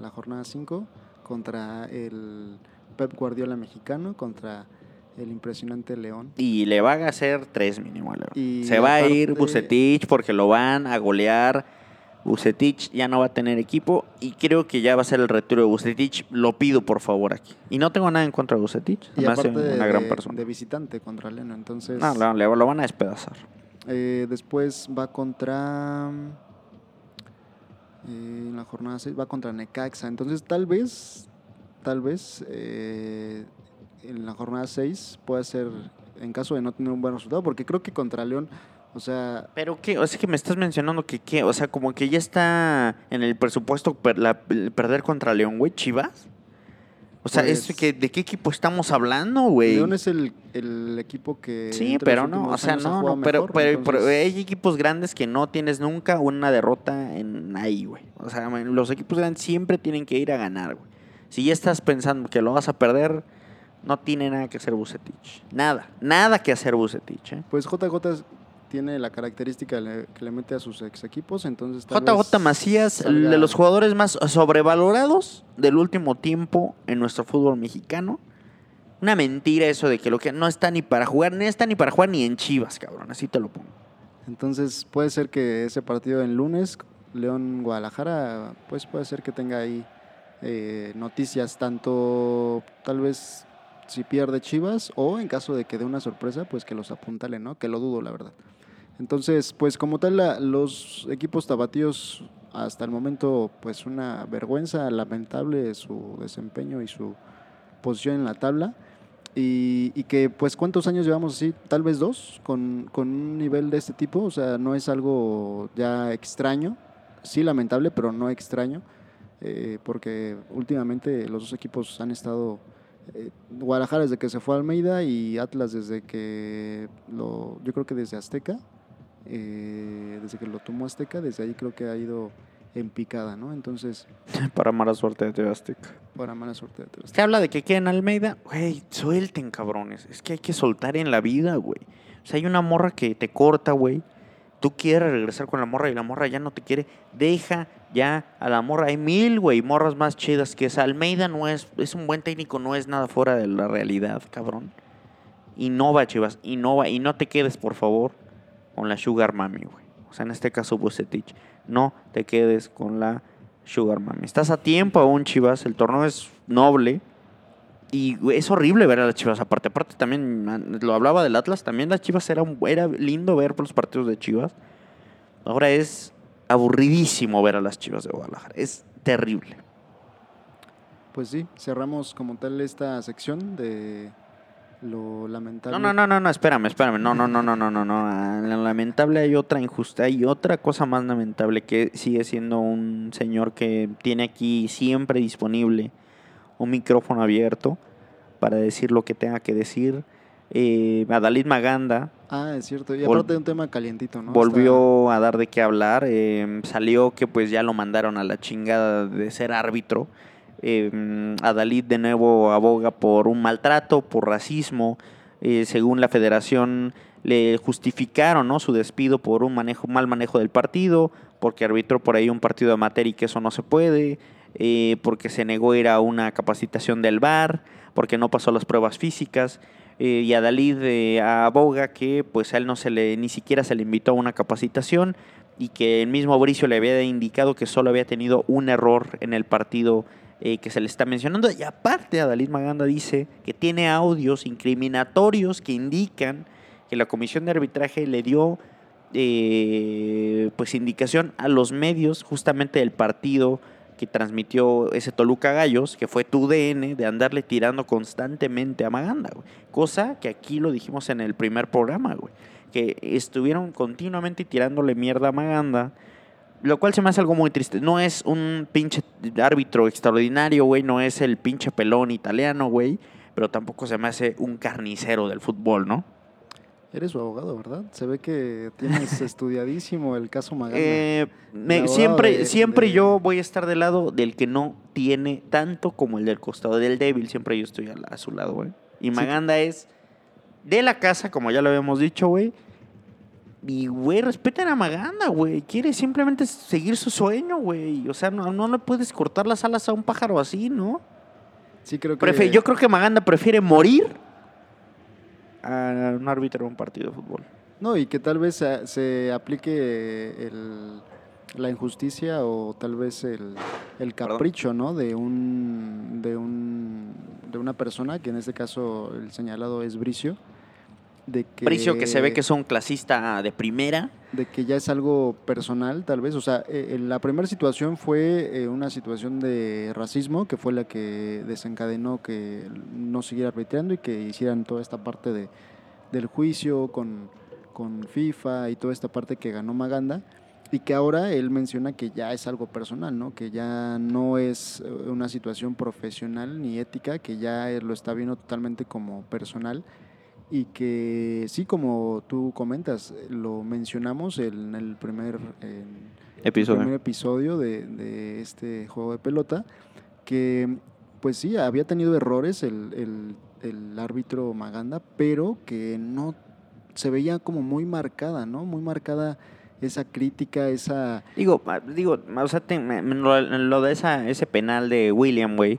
la jornada cinco? Contra el Pep Guardiola mexicano, contra el impresionante León. Y le van a hacer tres mínimo a León. Se va a ir Vucetich porque lo van a golear. Vucetich ya no va a tener equipo y creo que ya va a ser el retiro de Vucetich. Lo pido por favor aquí. Y no tengo nada en contra de Vucetich. Y además aparte es una de, gran persona. De visitante contra Leno, entonces... No, no le, lo van a despedazar. Eh, después va contra... Eh, en la jornada seis va contra Necaxa. Entonces tal vez, tal vez eh, en la jornada seis puede ser en caso de no tener un buen resultado, porque creo que contra León... O sea, pero qué, o sea que me estás mencionando que qué, o sea, como que ya está en el presupuesto per, la, perder contra León, güey, Chivas. O sea, pues, ¿es que, ¿de qué equipo estamos hablando, güey? León es el, el equipo que... Sí, pero no, o sea, no, no pero, mejor, pero, entonces... pero hay equipos grandes que no tienes nunca una derrota en ahí, güey. O sea, los equipos grandes siempre tienen que ir a ganar, güey. Si ya estás pensando que lo vas a perder, no tiene nada que hacer Vucetich. Nada, nada que hacer Vucetich, ¿eh? Pues J J tiene la característica que le mete a sus ex equipos, entonces... J J Macías, salga... de los jugadores más sobrevalorados del último tiempo en nuestro fútbol mexicano. Una mentira eso de que lo que no está ni para jugar, ni está ni para jugar ni en Chivas, cabrón, así te lo pongo. Entonces, puede ser que ese partido en lunes, León-Guadalajara, pues puede ser que tenga ahí eh, noticias tanto, tal vez... si pierde Chivas o en caso de que dé una sorpresa, pues que los apuntale, ¿no? Que lo dudo, la verdad. Entonces, pues como tal, la, los equipos tapatíos hasta el momento, pues una vergüenza lamentable su desempeño y su posición en la tabla. Y, y que, pues, ¿cuántos años llevamos así? Tal vez dos, con, con un nivel de este tipo. O sea, no es algo ya extraño. Sí, lamentable, pero no extraño. Eh, porque últimamente los dos equipos han estado... Eh, Guadalajara desde que se fue a Almeida y Atlas desde que lo, yo creo que desde Azteca, eh, desde que lo tomó Azteca, desde ahí creo que ha ido en picada, ¿no? Entonces, para mala suerte de T V Azteca. Para mala suerte de T V Azteca. Se habla de que queden Almeida, güey, suelten, cabrones. Es que hay que soltar en la vida, güey. O sea, hay una morra que te corta, güey. Tú quieres regresar con la morra y la morra ya no te quiere, deja ya a la morra. Hay mil, güey, morras más chidas que esa. Almeida no es, es un buen técnico, no es nada fuera de la realidad, cabrón. Innova, Chivas, innova. Y no te quedes, por favor, con la Sugar Mami, güey. O sea, en este caso, Vucetich. No te quedes con la Sugar Mami. Estás a tiempo aún, Chivas. El torneo es noble. Y es horrible ver a las Chivas. Aparte, aparte también, lo hablaba del Atlas, también las Chivas era, un, era lindo ver los partidos de Chivas. Ahora es aburridísimo ver a las Chivas de Guadalajara. Es terrible. Pues sí, cerramos como tal esta sección de lo lamentable. No, no, no, no, no espérame, espérame. No, no, no, no, no, no. no. Lo lamentable hay otra injusta, hay otra cosa más lamentable que sigue siendo un señor que tiene aquí siempre disponible un micrófono abierto para decir lo que tenga que decir. Eh, Adalid Maganda. Ah, es cierto. Y aparte de un tema calientito, ¿no? Volvió Está... a dar de qué hablar. Eh, salió que pues ya lo mandaron a la chingada de ser árbitro. Eh, Adalid de nuevo aboga por un maltrato, por racismo. Eh, según la federación le justificaron, ¿no?, su despido por un manejo, mal manejo del partido, porque arbitró por ahí un partido amateur y que eso no se puede. Eh, porque se negó a ir a una capacitación del V A R, porque no pasó las pruebas físicas, eh, y Adalid eh, aboga que pues a él no se le, ni siquiera se le invitó a una capacitación y que el mismo Brizio le había indicado que solo había tenido un error en el partido eh, que se le está mencionando. Y aparte Adalid Maganda dice que tiene audios incriminatorios que indican que la comisión de arbitraje le dio eh, pues indicación a los medios justamente del partido que transmitió ese Toluca Gallos, que fue tu D N, de andarle tirando constantemente a Maganda, güey. Cosa que aquí lo dijimos en el primer programa, güey, que estuvieron continuamente tirándole mierda a Maganda, lo cual se me hace algo muy triste. No es un pinche árbitro extraordinario, güey, no es el pinche pelón italiano, güey, pero tampoco se me hace un carnicero del fútbol, ¿no? Eres su abogado, ¿verdad? Se ve que tienes estudiadísimo el caso Maganda. Eh, me, siempre de, siempre de... yo voy a estar del lado del que no tiene tanto como el del costado, del débil. Siempre yo estoy a, la, a su lado, güey. Y Maganda sí es de la casa, como ya lo habíamos dicho, güey. Y, güey, respeten a Maganda, güey. Quiere simplemente seguir su sueño, güey. O sea, no, no le puedes cortar las alas a un pájaro así, ¿no? Sí, creo que... Prefe- yo creo que Maganda prefiere morir a un árbitro en un partido de fútbol. No, y que tal vez se, se aplique el, la injusticia o tal vez el, el capricho, ¿no?, de un de un de una persona, que en este caso el señalado es Brizio, de que Brizio, que se ve que es un clasista de primera, de que ya es algo personal, tal vez. O sea, en la primera situación fue una situación de racismo que fue la que desencadenó que no siguiera arbitrando y que hicieran toda esta parte de del juicio con, con FIFA y toda esta parte que ganó Maganda. y que ahora él menciona que ya es algo personal, ¿no? Que ya no es una situación profesional ni ética, que ya lo está viendo totalmente como personal y que sí, como tú comentas, lo mencionamos en el primer, en episodio. El primer episodio de, de este Juego de Pelota, que pues sí, había tenido errores el, el, el árbitro Maganda, pero que no se veía como muy marcada, ¿no? Muy marcada esa crítica, esa... Digo, digo o sea, te, lo, lo de esa, ese penal de William, güey,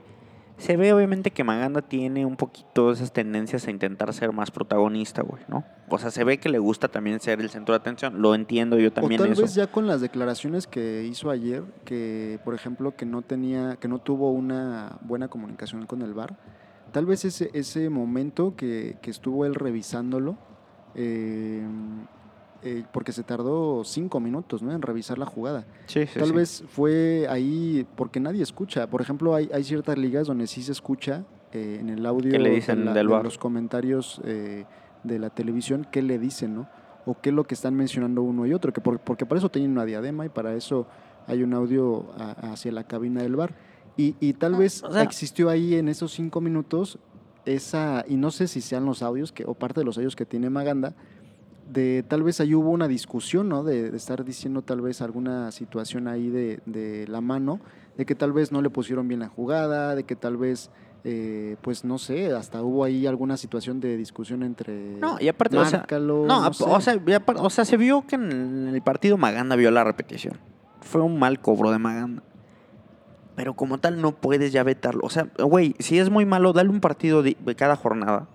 se ve obviamente que Maganda tiene un poquito esas tendencias a intentar ser más protagonista, güey, ¿no? O sea, se ve que le gusta también ser el centro de atención, lo entiendo yo también eso. O tal vez ya con las declaraciones que hizo ayer, que por ejemplo que no tenía, que no tuvo una buena comunicación con el V A R, tal vez ese, ese momento que, que estuvo él revisándolo, eh, eh, porque se tardó cinco minutos, ¿no?, en revisar la jugada. Sí, sí, Tal sí. vez fue ahí porque nadie escucha. Por ejemplo, hay, hay ciertas ligas donde sí se escucha eh, en el audio, le dicen de, la, del de los comentarios eh, de la televisión, qué le dicen, ¿no? O qué es lo que están mencionando uno y otro, que por, porque para eso tienen una diadema y para eso hay un audio a, hacia la cabina del V A R. Y, y tal ah, vez o sea, existió ahí en esos cinco minutos... Esa, y no sé si sean los audios que, o parte de los audios que tiene Maganda, de tal vez ahí hubo una discusión, ¿no? De, de estar diciendo tal vez alguna situación ahí de, de la mano, de que tal vez no le pusieron bien la jugada, de que tal vez, eh, pues no sé, hasta hubo ahí alguna situación de discusión entre... No, y aparte, Márcalo, o sea, no, no sé. o, sea, y aparte, o sea, se vio que en el partido Maganda vio la repetición. Fue un mal cobro de Maganda. Pero como tal no puedes ya vetarlo. O sea, güey, si es muy malo, dale un partido de cada jornada.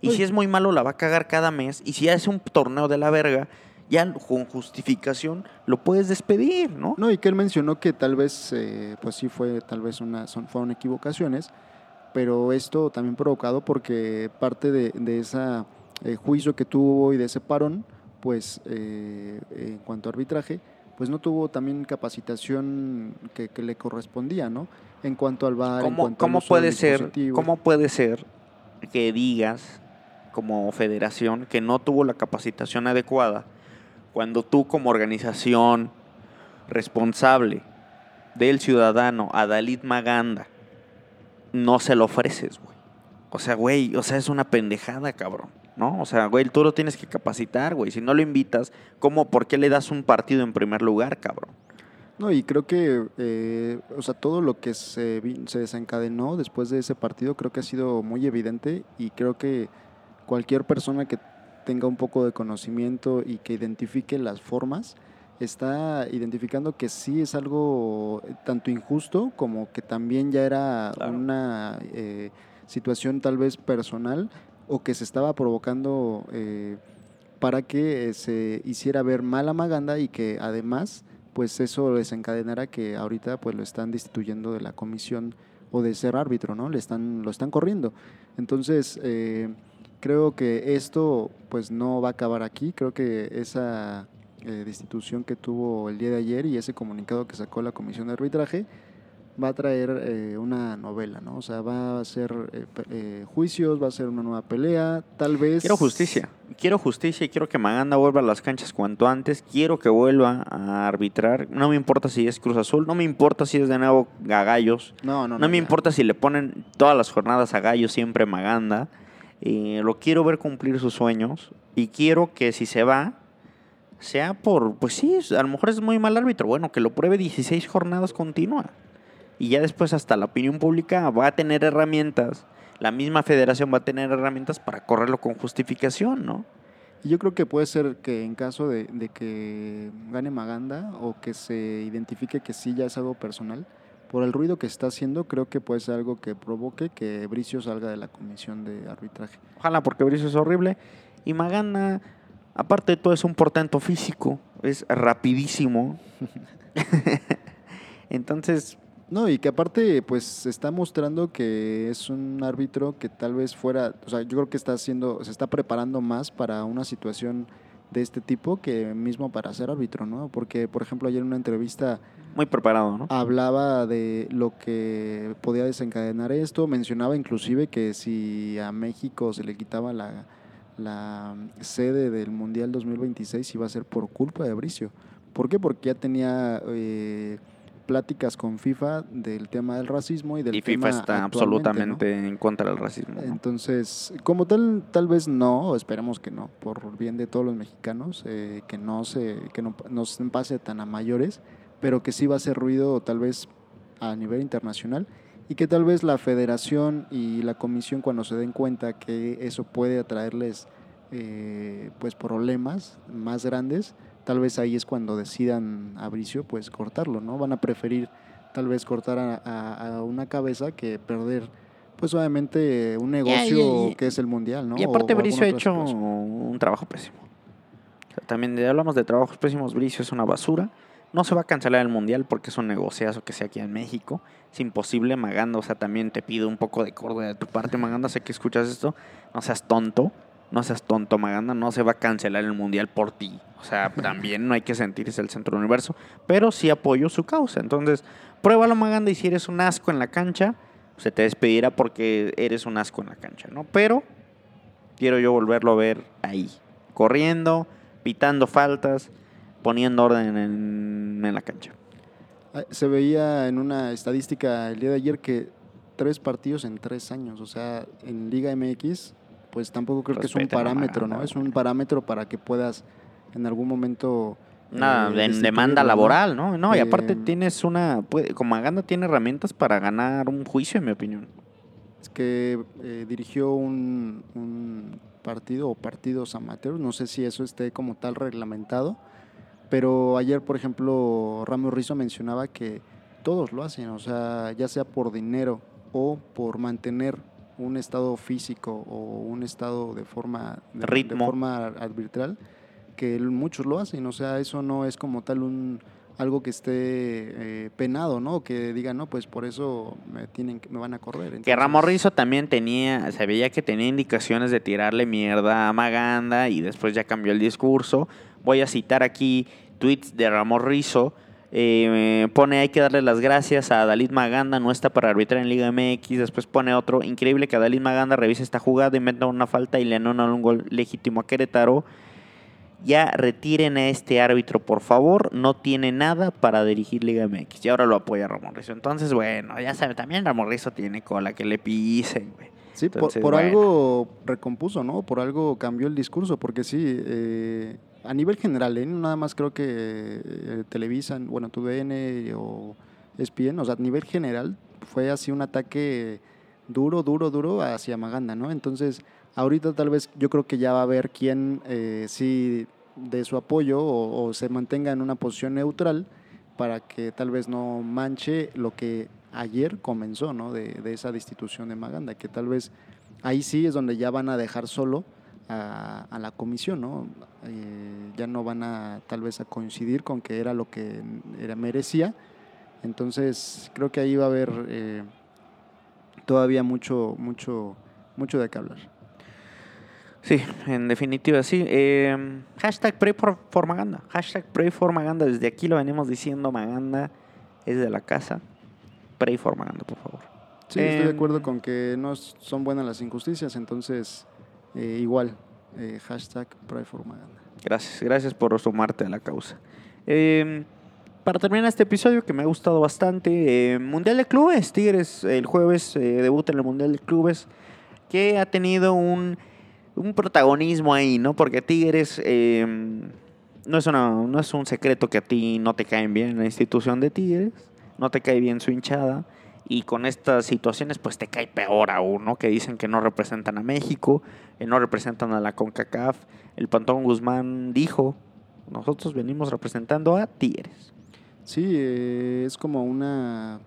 Y Uy. si es muy malo, la va a cagar cada mes. Y si hace un torneo de la verga, ya con justificación lo puedes despedir, ¿no? No, y que él mencionó que tal vez, eh, pues sí fue, tal vez una, son, fueron equivocaciones, pero esto también provocado porque parte de, de ese eh, juicio que tuvo y de ese parón, pues eh, en cuanto a arbitraje, pues no tuvo también capacitación que, que le correspondía, ¿no? En cuanto al V A R, en cuanto al uso del dispositivo. ¿Cómo puede ser que digas, como federación, que no tuvo la capacitación adecuada cuando tú, como organización responsable del ciudadano Adalid Maganda, no se lo ofreces, güey? O sea, güey, o sea, es una pendejada, cabrón. ¿No? O sea, güey, tú lo tienes que capacitar, güey. Si no lo invitas, ¿cómo, por qué le das un partido en primer lugar, cabrón? No, y creo que, eh, o sea, todo lo que se, se desencadenó después de ese partido creo que ha sido muy evidente y creo que cualquier persona que tenga un poco de conocimiento y que identifique las formas está identificando que sí es algo tanto injusto como que también ya era claro. una eh, situación tal vez personal o que se estaba provocando eh, para que se hiciera ver mal a Maganda y que además pues eso desencadenara que ahorita pues lo están destituyendo de la comisión o de ser árbitro, ¿no? Le están, lo están corriendo. Entonces eh, creo que esto pues no va a acabar aquí. Creo que esa eh, destitución que tuvo el día de ayer y ese comunicado que sacó la comisión de arbitraje va a traer eh, una novela, ¿no? O sea, va a ser eh, eh, juicios, va a ser una nueva pelea, tal vez... Quiero justicia, quiero justicia y quiero que Maganda vuelva a las canchas cuanto antes, quiero que vuelva a arbitrar, no me importa si es Cruz Azul, no me importa si es de nuevo a Gallos, no, no, no, no me ya. importa si le ponen todas las jornadas a Gallos siempre Maganda, eh, lo quiero ver cumplir sus sueños y quiero que si se va... sea por, pues sí, a lo mejor es muy mal árbitro, bueno, que lo pruebe dieciséis jornadas continuas. Y ya después hasta la opinión pública va a tener herramientas, la misma federación va a tener herramientas para correrlo con justificación, ¿no? Y yo creo que puede ser que en caso de, de que gane Maganda o que se identifique que sí ya es algo personal, por el ruido que está haciendo, creo que puede ser algo que provoque que Brizio salga de la comisión de arbitraje. Ojalá, porque Brizio es horrible y Maganda, aparte de todo, es un portento físico, es rapidísimo. Entonces... No, y que aparte pues está mostrando que es un árbitro que tal vez fuera, o sea, yo creo que está haciendo, se está preparando más para una situación de este tipo que mismo para ser árbitro, ¿no? Porque, por ejemplo, ayer en una entrevista muy preparado, ¿no? Hablaba de lo que podía desencadenar esto, mencionaba inclusive que si a México se le quitaba la, la sede del Mundial dos mil veintiséis iba a ser por culpa de Brizio. ¿Por qué? Porque ya tenía eh, pláticas con FIFA del tema del racismo y del y tema. Y FIFA está absolutamente, ¿no?, en contra del racismo, ¿no? Entonces, como tal, tal vez no, esperemos que no, por bien de todos los mexicanos, eh, que no se, que no nos pase tan a mayores, pero que sí va a hacer ruido tal vez a nivel internacional. Y que tal vez la federación y la comisión, cuando se den cuenta que eso puede atraerles eh, pues problemas más grandes, tal vez ahí es cuando decidan a Brizio pues cortarlo, ¿no? Van a preferir tal vez cortar a, a, a una cabeza que perder pues obviamente un negocio yeah, yeah, yeah. que es el mundial, ¿no? Y aparte Brizio ha hecho cosa. un trabajo pésimo. O sea, también ya hablamos de trabajos pésimos. Brizio es una basura. No se va a cancelar el mundial porque es un negociazo que sea aquí en México. Es imposible, Maganda. O sea, también te pido un poco de cordura de tu parte, Maganda. Sé que escuchas esto. No seas tonto. No seas tonto, Maganda. No se va a cancelar el mundial por ti. O sea, también no hay que sentirse el centro del universo. Pero sí apoyo su causa. Entonces, pruébalo, Maganda. Y si eres un asco en la cancha, se te despedirá porque eres un asco en la cancha, ¿no? Pero quiero yo volverlo a ver ahí. Corriendo, pitando faltas, poniendo orden en, en la cancha. Se veía en una estadística el día de ayer que tres partidos en tres años, o sea, en Liga M X, pues tampoco creo Respeten que es un parámetro, Maganda, ¿no? Es un parámetro para que puedas en algún momento... Nada, eh, en demanda laboral, ¿no? No, y aparte eh, tienes una... Puede, como Maganda tiene herramientas para ganar un juicio, en mi opinión. Es que eh, dirigió un, un partido o partidos amateurs, no sé si eso esté como tal reglamentado. Pero ayer, por ejemplo, Ramos Rizzo mencionaba que todos lo hacen, o sea, ya sea por dinero o por mantener un estado físico o un estado de forma de, Ritmo. de forma arbitral, que muchos lo hacen, o sea, eso no es como tal un algo que esté eh, penado, ¿no? Que digan, no, pues por eso me tienen, me van a correr. Entonces, que Ramos Rizzo también tenía, se veía que tenía indicaciones de tirarle mierda a Maganda y después ya cambió el discurso. Voy a citar aquí tweets de Ramos Rizzo. Eh, pone, hay que darle las gracias a Adalid Maganda, no está para arbitrar en Liga M X. Después pone otro, increíble que Adalid Maganda revise esta jugada, inventa una falta y le anulan un gol legítimo a Querétaro. Ya retiren a este árbitro, por favor, no tiene nada para dirigir Liga M X. Y ahora lo apoya Ramos Rizzo. Entonces, bueno, ya saben, también Ramos Rizzo tiene cola, que le pisen, güey. Sí, Entonces, por, por bueno. algo recompuso, ¿no? Por algo cambió el discurso, porque sí... Eh... A nivel general, ¿eh? nada más creo que eh, Televisa, bueno, T U D N o E S P N, o sea, a nivel general fue así un ataque duro, duro, duro hacia Maganda, ¿no? Entonces, ahorita tal vez yo creo que ya va a haber quién eh, sí de su apoyo o, o se mantenga en una posición neutral para que tal vez no manche lo que ayer comenzó, ¿no? De, de esa destitución de Maganda, que tal vez ahí sí es donde ya van a dejar solo A, a la comisión, ¿no? Eh, ya no van a tal vez a coincidir con que era lo que era, merecía. Entonces creo que ahí va a haber eh, todavía mucho mucho mucho de qué hablar. Sí, en definitiva sí. Eh, hashtag pray for, for Maganda. Hashtag pray for Maganda. Desde aquí lo venimos diciendo, Maganda es de la casa. Pray for Maganda, por favor. Sí, eh, estoy de acuerdo con que no son buenas las injusticias, entonces... Eh, igual, eh, hashtag PrideForMaganda. Gracias, gracias por sumarte a la causa. Eh, para terminar este episodio que me ha gustado bastante, eh, Mundial de Clubes, Tigres el jueves eh, debuta en el Mundial de Clubes, que ha tenido un, un protagonismo ahí, ¿no? Porque Tigres eh, no, es una, no es un secreto que a ti no te caen bien la institución de Tigres, no te cae bien su hinchada, y con estas situaciones pues te cae peor aún, ¿no? Que dicen que no representan a México, eh, no representan a la CONCACAF. El Pantón Guzmán dijo, nosotros venimos representando a Tigres. Sí, eh, es como una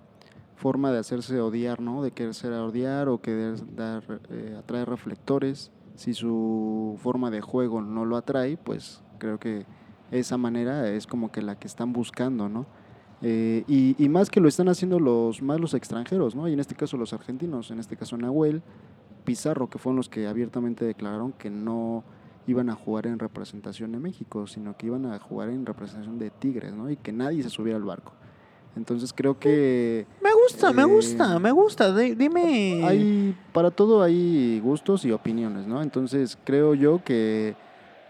forma de hacerse odiar, ¿no? De quererse odiar o querer dar, eh, atraer reflectores. Si su forma de juego no lo atrae, pues creo que esa manera es como que la que están buscando, ¿no? Eh, y, y más que lo están haciendo los más los extranjeros, ¿no? Y en este caso los argentinos, en este caso Nahuel, Pizarro, que fueron los que abiertamente declararon que no iban a jugar en representación de México, sino que iban a jugar en representación de Tigres, ¿no? Y que nadie se subiera al barco. Entonces creo que... Me gusta, eh, me gusta, me gusta, de, dime... Hay, para todo hay gustos y opiniones, ¿no? Entonces creo yo que...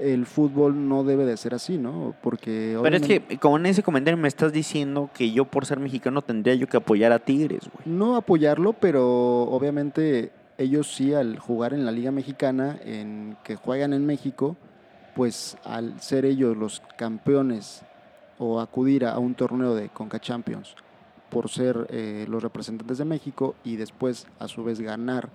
el fútbol no debe de ser así, ¿no? Porque pero es que con ese comentario me estás diciendo que yo por ser mexicano tendría yo que apoyar a Tigres, güey. No apoyarlo, pero obviamente ellos sí al jugar en la Liga Mexicana, en que juegan en México, pues al ser ellos los campeones o acudir a un torneo de Conca Champions por ser eh, los representantes de México y después a su vez ganar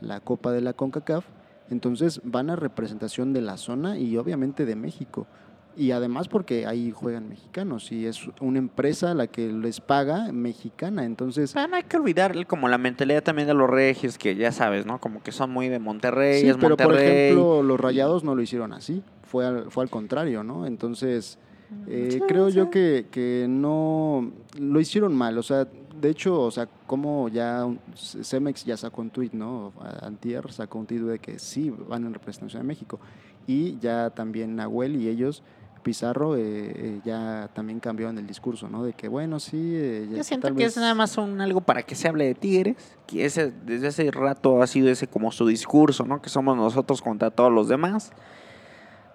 la Copa de la CONCACAF, entonces van a representación de la zona y obviamente de México. Y además porque ahí juegan mexicanos y es una empresa la que les paga mexicana, entonces... Ah, no hay que olvidar como la mentalidad también de los regios, que ya sabes, ¿no? Como que son muy de Monterrey, sí, es pero Monterrey. Por ejemplo, los Rayados no lo hicieron así, fue al, fue al contrario, ¿no? Entonces, eh, sí, creo sí. yo que, que no... Lo hicieron mal, o sea, de hecho, o sea, como ya Cemex ya sacó un tuit, ¿no? Antier sacó un tuit de que sí, van en representación de México. Y ya también Nahuel y ellos... Pizarro eh, eh, ya también cambió en el discurso, ¿no? De que bueno, sí... Eh, ya Yo siento que vez... es nada más un algo para que se hable de Tigres, que ese, desde ese rato ha sido ese como su discurso, ¿no? Que somos nosotros contra todos los demás.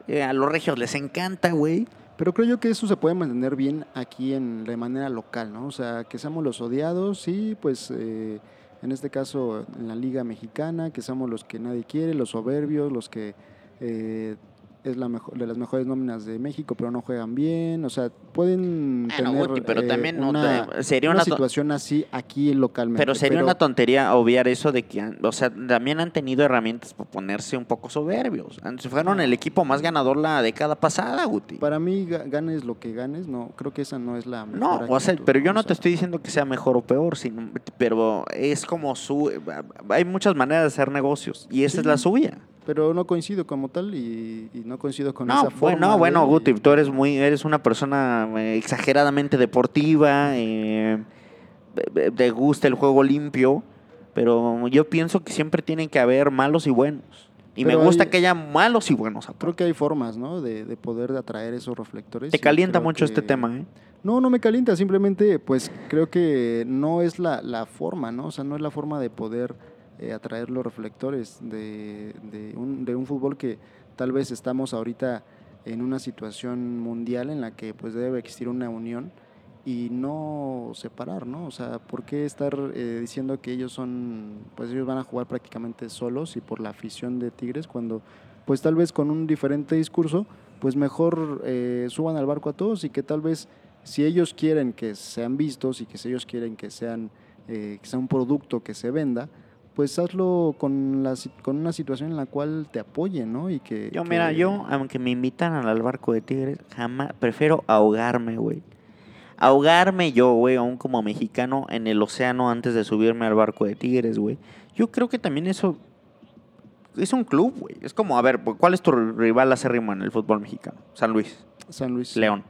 Eh, a los regios les encanta, güey. Pero creo yo que eso se puede mantener bien aquí en, de manera local, ¿no? O sea, que seamos los odiados y pues... Eh, en este caso, en la Liga Mexicana, que seamos los que nadie quiere, los soberbios, los que... Eh, es la mejor, de las mejores nóminas de México, pero no juegan bien, o sea, pueden ah, tener no, pero eh, también no, una, sería una, una situación así aquí localmente. Pero sería pero, una tontería obviar eso de que, o sea, también han tenido herramientas para ponerse un poco soberbios. Fueron el equipo más ganador la década pasada, Guti. Para mí, ganes lo que ganes, no, creo que esa no es la mejor. No, actitud, o sea, pero yo no o sea, te estoy diciendo que sea mejor o peor, sino, pero es como su... Hay muchas maneras de hacer negocios y esa sí. es la suya. Pero no coincido como tal y, y no coincido con no, esa forma. No, de... bueno, Guti, tú eres muy, eres una persona exageradamente deportiva, eh, te gusta el juego limpio, pero yo pienso que siempre tienen que haber malos y buenos. Y pero me gusta hay, que haya malos y buenos. Aparte. Creo que hay formas, ¿no? De, de poder atraer esos reflectores. Te calienta mucho que... este tema, ¿eh? No, no me calienta, simplemente pues creo que no es la, la forma, ¿no? O sea, no es la forma de poder... Eh, atraer los reflectores de, de, un, de un fútbol que tal vez estamos ahorita en una situación mundial en la que pues debe existir una unión y no separar, ¿no? O sea, ¿por qué estar eh, diciendo que ellos son, pues ellos van a jugar prácticamente solos y por la afición de Tigres cuando, pues tal vez con un diferente discurso, pues mejor eh, suban al barco a todos y que tal vez si ellos quieren que sean vistos y que si ellos quieren que sean eh, que sea un producto que se venda, pues hazlo con la con una situación en la cual te apoyen, ¿no? Y que yo que... mira, yo aunque me invitaran al barco de Tigres, jamás prefiero ahogarme, güey. Ahogarme yo, güey, aún como mexicano en el océano antes de subirme al barco de Tigres, güey. Yo creo que también eso es un club, güey. Es como, a ver, ¿cuál es tu rival acérrimo en el fútbol mexicano? San Luis. San Luis. León.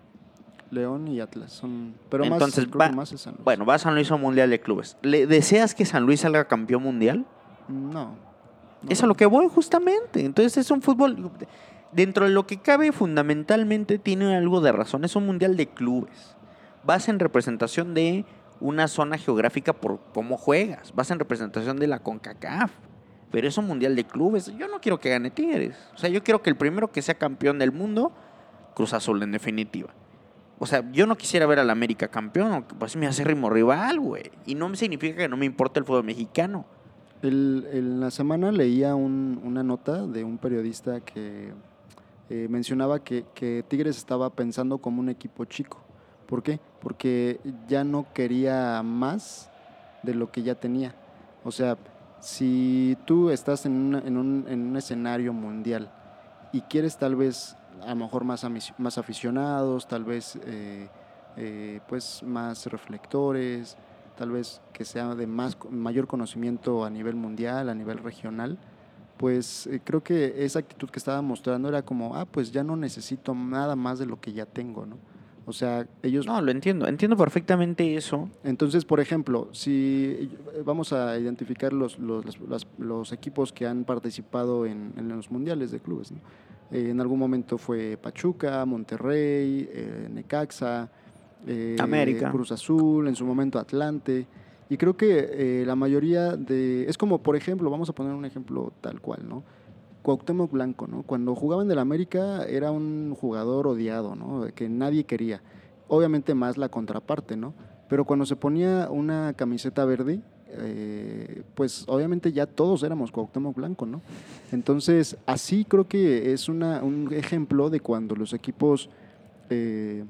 León y Atlas son, pero entonces, más, va, más es San Luis. Bueno, va a San Luis a un mundial de clubes. ¿Le deseas que San Luis salga campeón mundial? No, no. Es a lo que voy justamente. Entonces es un fútbol dentro de lo que cabe fundamentalmente tiene algo de razón. Es un mundial de clubes. Vas en representación de una zona geográfica por cómo juegas. Vas en representación de la CONCACAF. Pero es un mundial de clubes. Yo no quiero que gane Tigres. O sea, yo quiero que el primero que sea campeón del mundo, Cruz Azul en definitiva. O sea, yo no quisiera ver al América campeón, pues me hace rimo rival, güey. Y no significa que no me importe el fútbol mexicano. El, en la semana leía un, una nota de un periodista que eh, mencionaba que, que Tigres estaba pensando como un equipo chico. ¿Por qué? Porque ya no quería más de lo que ya tenía. O sea, si tú estás en, una, en, un, en un escenario mundial y quieres tal vez... a lo mejor más, más aficionados, tal vez eh, eh, pues más reflectores, tal vez que sea de más, mayor conocimiento a nivel mundial, a nivel regional, pues eh, creo que esa actitud que estaba mostrando era como, ah, pues ya no necesito nada más de lo que ya tengo, ¿no? O sea, ellos... No, lo entiendo, entiendo perfectamente eso. Entonces, por ejemplo, si vamos a identificar los, los, los, los equipos que han participado en, en los mundiales de clubes, ¿no? Eh, en algún momento fue Pachuca, Monterrey, eh, Necaxa, eh, América, Cruz Azul, en su momento Atlante. Y creo que eh, la mayoría de... Es como, por ejemplo, vamos a poner un ejemplo tal cual, ¿no? Cuauhtémoc Blanco, ¿no? Cuando jugaba en el América era un jugador odiado, ¿no? Que nadie quería. Obviamente más la contraparte, ¿no? Pero cuando se ponía una camiseta verde, eh, pues obviamente ya todos éramos Cuauhtémoc Blanco, ¿no? Entonces, así creo que es una, un ejemplo de cuando los equipos eh,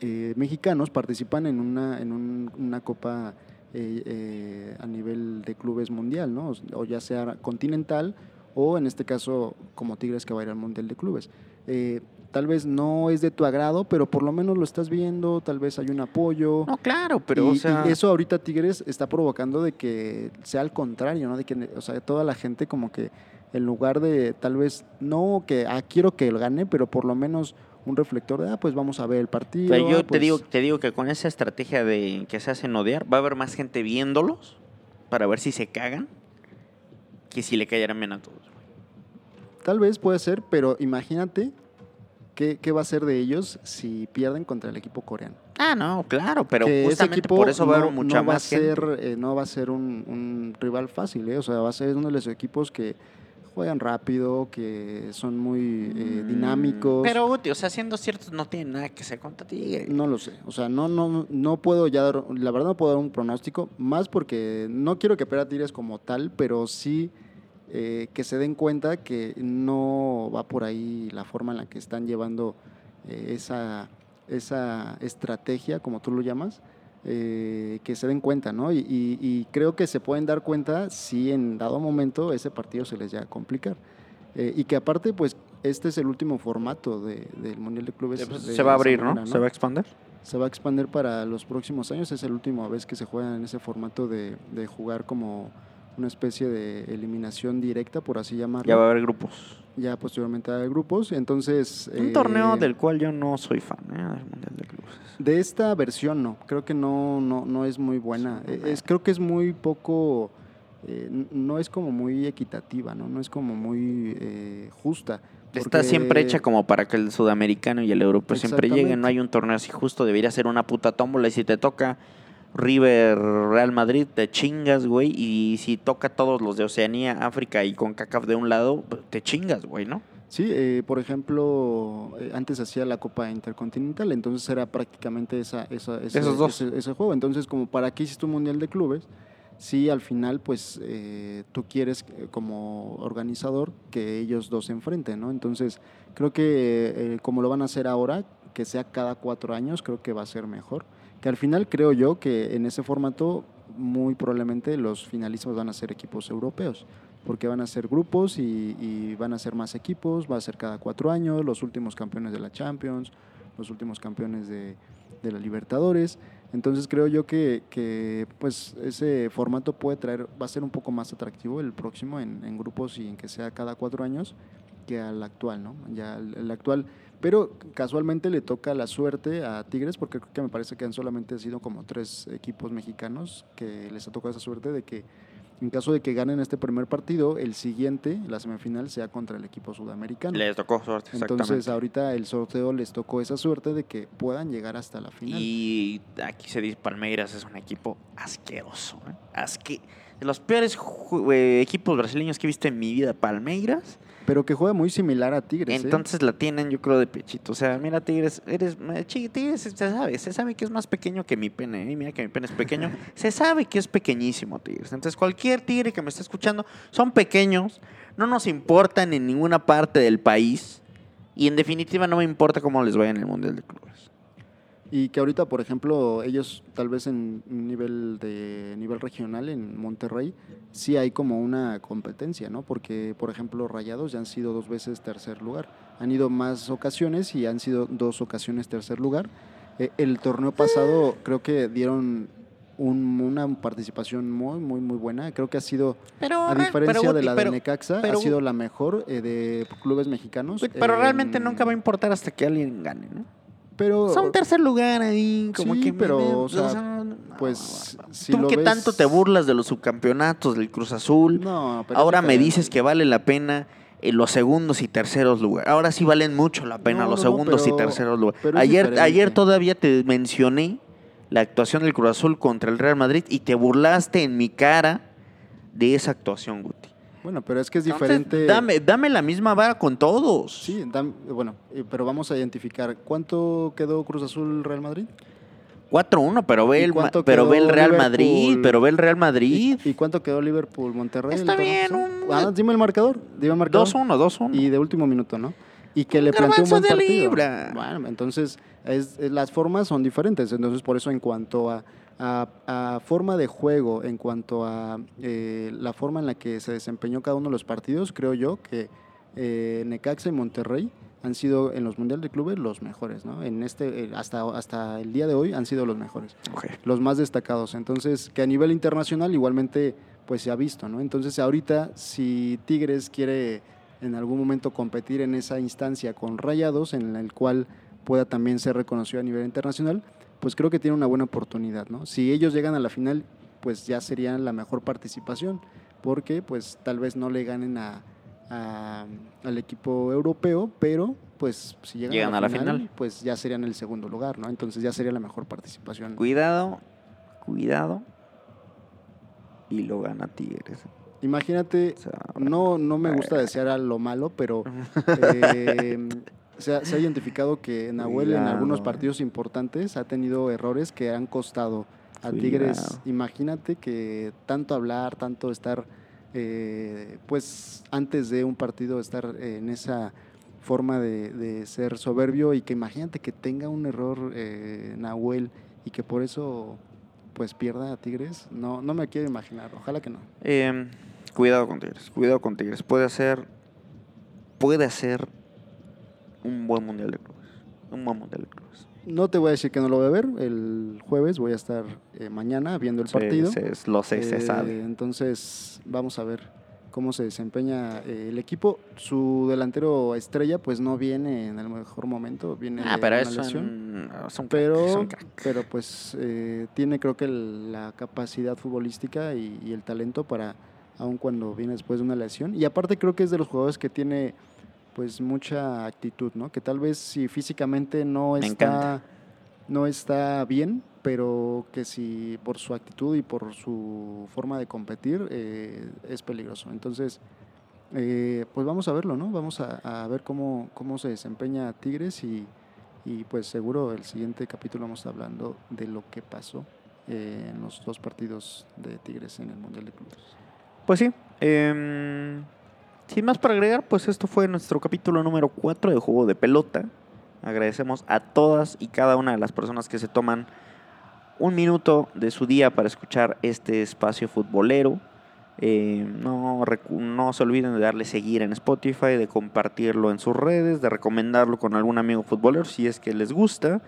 eh, mexicanos participan en una, en un, una copa eh, eh, a nivel de clubes mundial, ¿no? O ya sea continental o en este caso como Tigres, que va a ir al Mundial de Clubes. Eh, tal vez no es de tu agrado, pero por lo menos lo estás viendo, tal vez hay un apoyo. No, claro, pero y, o sea... y eso ahorita Tigres está provocando de que sea al contrario, ¿no? De que, o sea, toda la gente como que en lugar de tal vez no que ah, quiero que él gane, pero por lo menos un reflector de ah, pues vamos a ver el partido. Pero yo pues... te digo, te digo que con esa estrategia de que se hacen odiar, va a haber más gente viéndolos para ver si se cagan que si le cayeran bien a todos. Tal vez puede ser, pero imagínate qué, qué va a ser de ellos si pierden contra el equipo coreano. Ah, no, claro, pero que justamente por eso va no, a haber mucha no va más ser, gente. Eh, no va a ser un, un rival fácil, ¿eh? O sea, va a ser uno de los equipos que juegan rápido, que son muy eh, dinámicos. Pero, o sea, siendo ciertos, no tiene nada que se contra Tigres. No lo sé, o sea, no no no puedo ya dar, la verdad no puedo dar un pronóstico, más porque no quiero que pierda Tigres como tal, pero sí... Eh, que se den cuenta que no va por ahí la forma en la que están llevando eh, esa, esa estrategia, como tú lo llamas, eh, que se den cuenta, ¿no? Y, y, y creo que se pueden dar cuenta si en dado momento ese partido se les llega a complicar. Eh, y que aparte, pues, este es el último formato de, del Mundial de Clubes. Pues de se va a abrir, semana, ¿no? ¿no? ¿Se va a expandir? Se va a expandir para los próximos años. Es la última vez que se juega en ese formato de, de jugar como... una especie de eliminación directa, por así llamarlo. Ya va a haber grupos. Ya posteriormente va a haber grupos, entonces... Un eh, torneo del cual yo no soy fan, ¿eh? Del Mundial de Clubes. De esta versión no, creo que no, no, no es muy buena. Sí, es, creo que es muy poco... Eh, no es como muy equitativa, no, no es como muy eh, justa. Porque... Está siempre hecha como para que el sudamericano y el europeo siempre lleguen. No hay un torneo así justo, debería ser una puta tómbola y si te toca... River, Real Madrid, te chingas, güey. Y si toca todos los de Oceanía, África y CONCACAF de un lado, te chingas, güey, ¿no? Sí, eh, por ejemplo, antes hacía la Copa Intercontinental, entonces era prácticamente esa, esa, ese, Esos dos. Ese, ese juego. Entonces, como para qué hiciste un Mundial de Clubes, si al final, pues, eh, tú quieres como organizador que ellos dos se enfrenten, ¿no? Entonces, creo que eh, como lo van a hacer ahora, que sea cada cuatro años, creo que va a ser mejor. Que al final creo yo que en ese formato muy probablemente los finalistas van a ser equipos europeos, porque van a ser grupos y, y van a ser más equipos, va a ser cada cuatro años, los últimos campeones de la Champions, los últimos campeones de, de la Libertadores. Entonces creo yo que, que pues ese formato puede traer, va a ser un poco más atractivo el próximo en, en grupos y en que sea cada cuatro años que al actual, ¿no? Ya el, el actual... Pero casualmente le toca la suerte a Tigres, porque creo que me parece que han solamente sido como tres equipos mexicanos que les ha tocado esa suerte de que en caso de que ganen este primer partido, el siguiente, la semifinal, sea contra el equipo sudamericano. Les tocó suerte, exactamente. Entonces ahorita el sorteo les tocó esa suerte de que puedan llegar hasta la final. Y aquí se dice, Palmeiras es un equipo asqueroso, ¿eh? Asque... De los peores eh, equipos brasileños que he visto en mi vida, Palmeiras. Pero que juega muy similar a Tigres. Entonces ¿eh? La tienen, yo creo, de pechito. O sea, mira, Tigres, eres Tigres se sabe, se sabe que es más pequeño que mi pene. ¿eh? Mira que mi pene es pequeño. Se sabe que es pequeñísimo, Tigres. Entonces, cualquier tigre que me esté escuchando, son pequeños, no nos importan en ninguna parte del país. Y en definitiva, no me importa cómo les vaya en el Mundial de Clubes. Y que ahorita, por ejemplo, ellos tal vez en nivel de nivel regional en Monterrey sí hay como una competencia, ¿no? Porque, por ejemplo, Rayados ya han sido dos veces tercer lugar. Han ido más ocasiones y han sido dos ocasiones tercer lugar. Eh, el torneo pasado creo que dieron un, una participación muy, muy, muy buena. Creo que ha sido, pero, a diferencia pero, de la pero, de Necaxa, pero, ha sido la mejor eh, de clubes mexicanos. Pero eh, realmente en... nunca va a importar hasta que alguien gane, ¿no? Pero, son tercer lugar ahí, como sí, que... pero, me, me, o sea, o sea no, pues... No, no, no. Si tú que ves... tanto te burlas de los subcampeonatos del Cruz Azul, no, pero ahora me dices que vale la pena eh, los segundos y terceros lugares. Ahora sí valen mucho la pena no, los no, segundos pero, y terceros lugares. Ayer, ayer todavía te mencioné la actuación del Cruz Azul contra el Real Madrid y te burlaste en mi cara de esa actuación, Guti. Bueno, pero es que es Entonces, diferente. Dame, dame la misma vara con todos. Sí, dame, bueno, pero vamos a identificar. ¿Cuánto quedó Cruz Azul Real Madrid? cuatro uno, pero ve el pero ve el Real Liverpool? Madrid, pero ve el Real Madrid. ¿Y, y cuánto quedó Liverpool Monterrey? Está bien. Un... Ah, dime el marcador. Dime el marcador. dos uno, dos uno. Y de último minuto, ¿no? Y que un le planteó un buen partido. Libra. Bueno, entonces es, es, las formas son diferentes, entonces por eso en cuanto a a, a forma de juego, en cuanto a eh, la forma en la que se desempeñó cada uno de los partidos, creo yo que eh, Necaxa y Monterrey han sido en los mundiales de clubes los mejores, ¿no? En este hasta hasta el día de hoy han sido los mejores, okay. Los más destacados. Entonces, que a nivel internacional igualmente pues se ha visto, ¿no? Entonces, ahorita si Tigres quiere en algún momento competir en esa instancia con Rayados, en el cual pueda también ser reconocido a nivel internacional, pues creo que tiene una buena oportunidad, ¿no? Si ellos llegan a la final, pues ya sería la mejor participación, porque pues tal vez no le ganen a A, al equipo europeo, pero pues si llegan, llegan a la, a la final, final, pues ya serían el segundo lugar, ¿no? Entonces ya sería la mejor participación. Cuidado, cuidado y lo gana Tigres. Imagínate, o sea, no, no me gusta desear a lo malo, pero eh, se, ha, se ha identificado que Nahuel cuidado, en algunos partidos importantes ha tenido errores que han costado a cuidado. Tigres. Imagínate que tanto hablar, tanto estar Eh, pues antes de un partido estar eh, en esa forma de, de ser soberbio, y que imagínate que tenga un error eh, Nahuel y que por eso pues pierda a Tigres. No, no me quiero imaginar, ojalá que no. Eh, cuidado con Tigres, cuidado con Tigres. Puede hacer, puede hacer un buen mundial de clubes, un buen mundial de clubes. No te voy a decir que no lo voy a ver, el jueves voy a estar eh, mañana viendo el sí, partido. Sí, lo sé, eh, se sabe. Entonces, vamos a ver cómo se desempeña eh, el equipo. Su delantero estrella, pues no viene en el mejor momento, viene ah, de pero una lesión. Un, son pero, son pero pues eh, tiene creo que el, la capacidad futbolística y, y el talento para, aun cuando viene después de una lesión. Y aparte creo que es de los jugadores que tiene pues mucha actitud, ¿no? Que tal vez si físicamente no está, no está bien, pero que si por su actitud y por su forma de competir eh, es peligroso. Entonces, eh, pues vamos a verlo, ¿no? Vamos a, a ver cómo, cómo se desempeña Tigres y, y pues seguro el siguiente capítulo vamos a estar hablando de lo que pasó eh, en los dos partidos de Tigres en el Mundial de Clubes. Pues sí, eh... sin más para agregar, pues esto fue nuestro capítulo número cuatro de Juego de Pelota. Agradecemos a todas y cada una de las personas que se toman un minuto de su día para escuchar este espacio futbolero. Eh, no, no se olviden de darle seguir en Spotify, de compartirlo en sus redes, de recomendarlo con algún amigo futbolero si es que les gusta.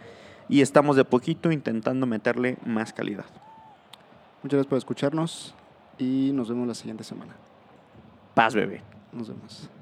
Y estamos de poquito intentando meterle más calidad. Muchas gracias por escucharnos y nos vemos la siguiente semana. Paz, bebé. Nos vemos.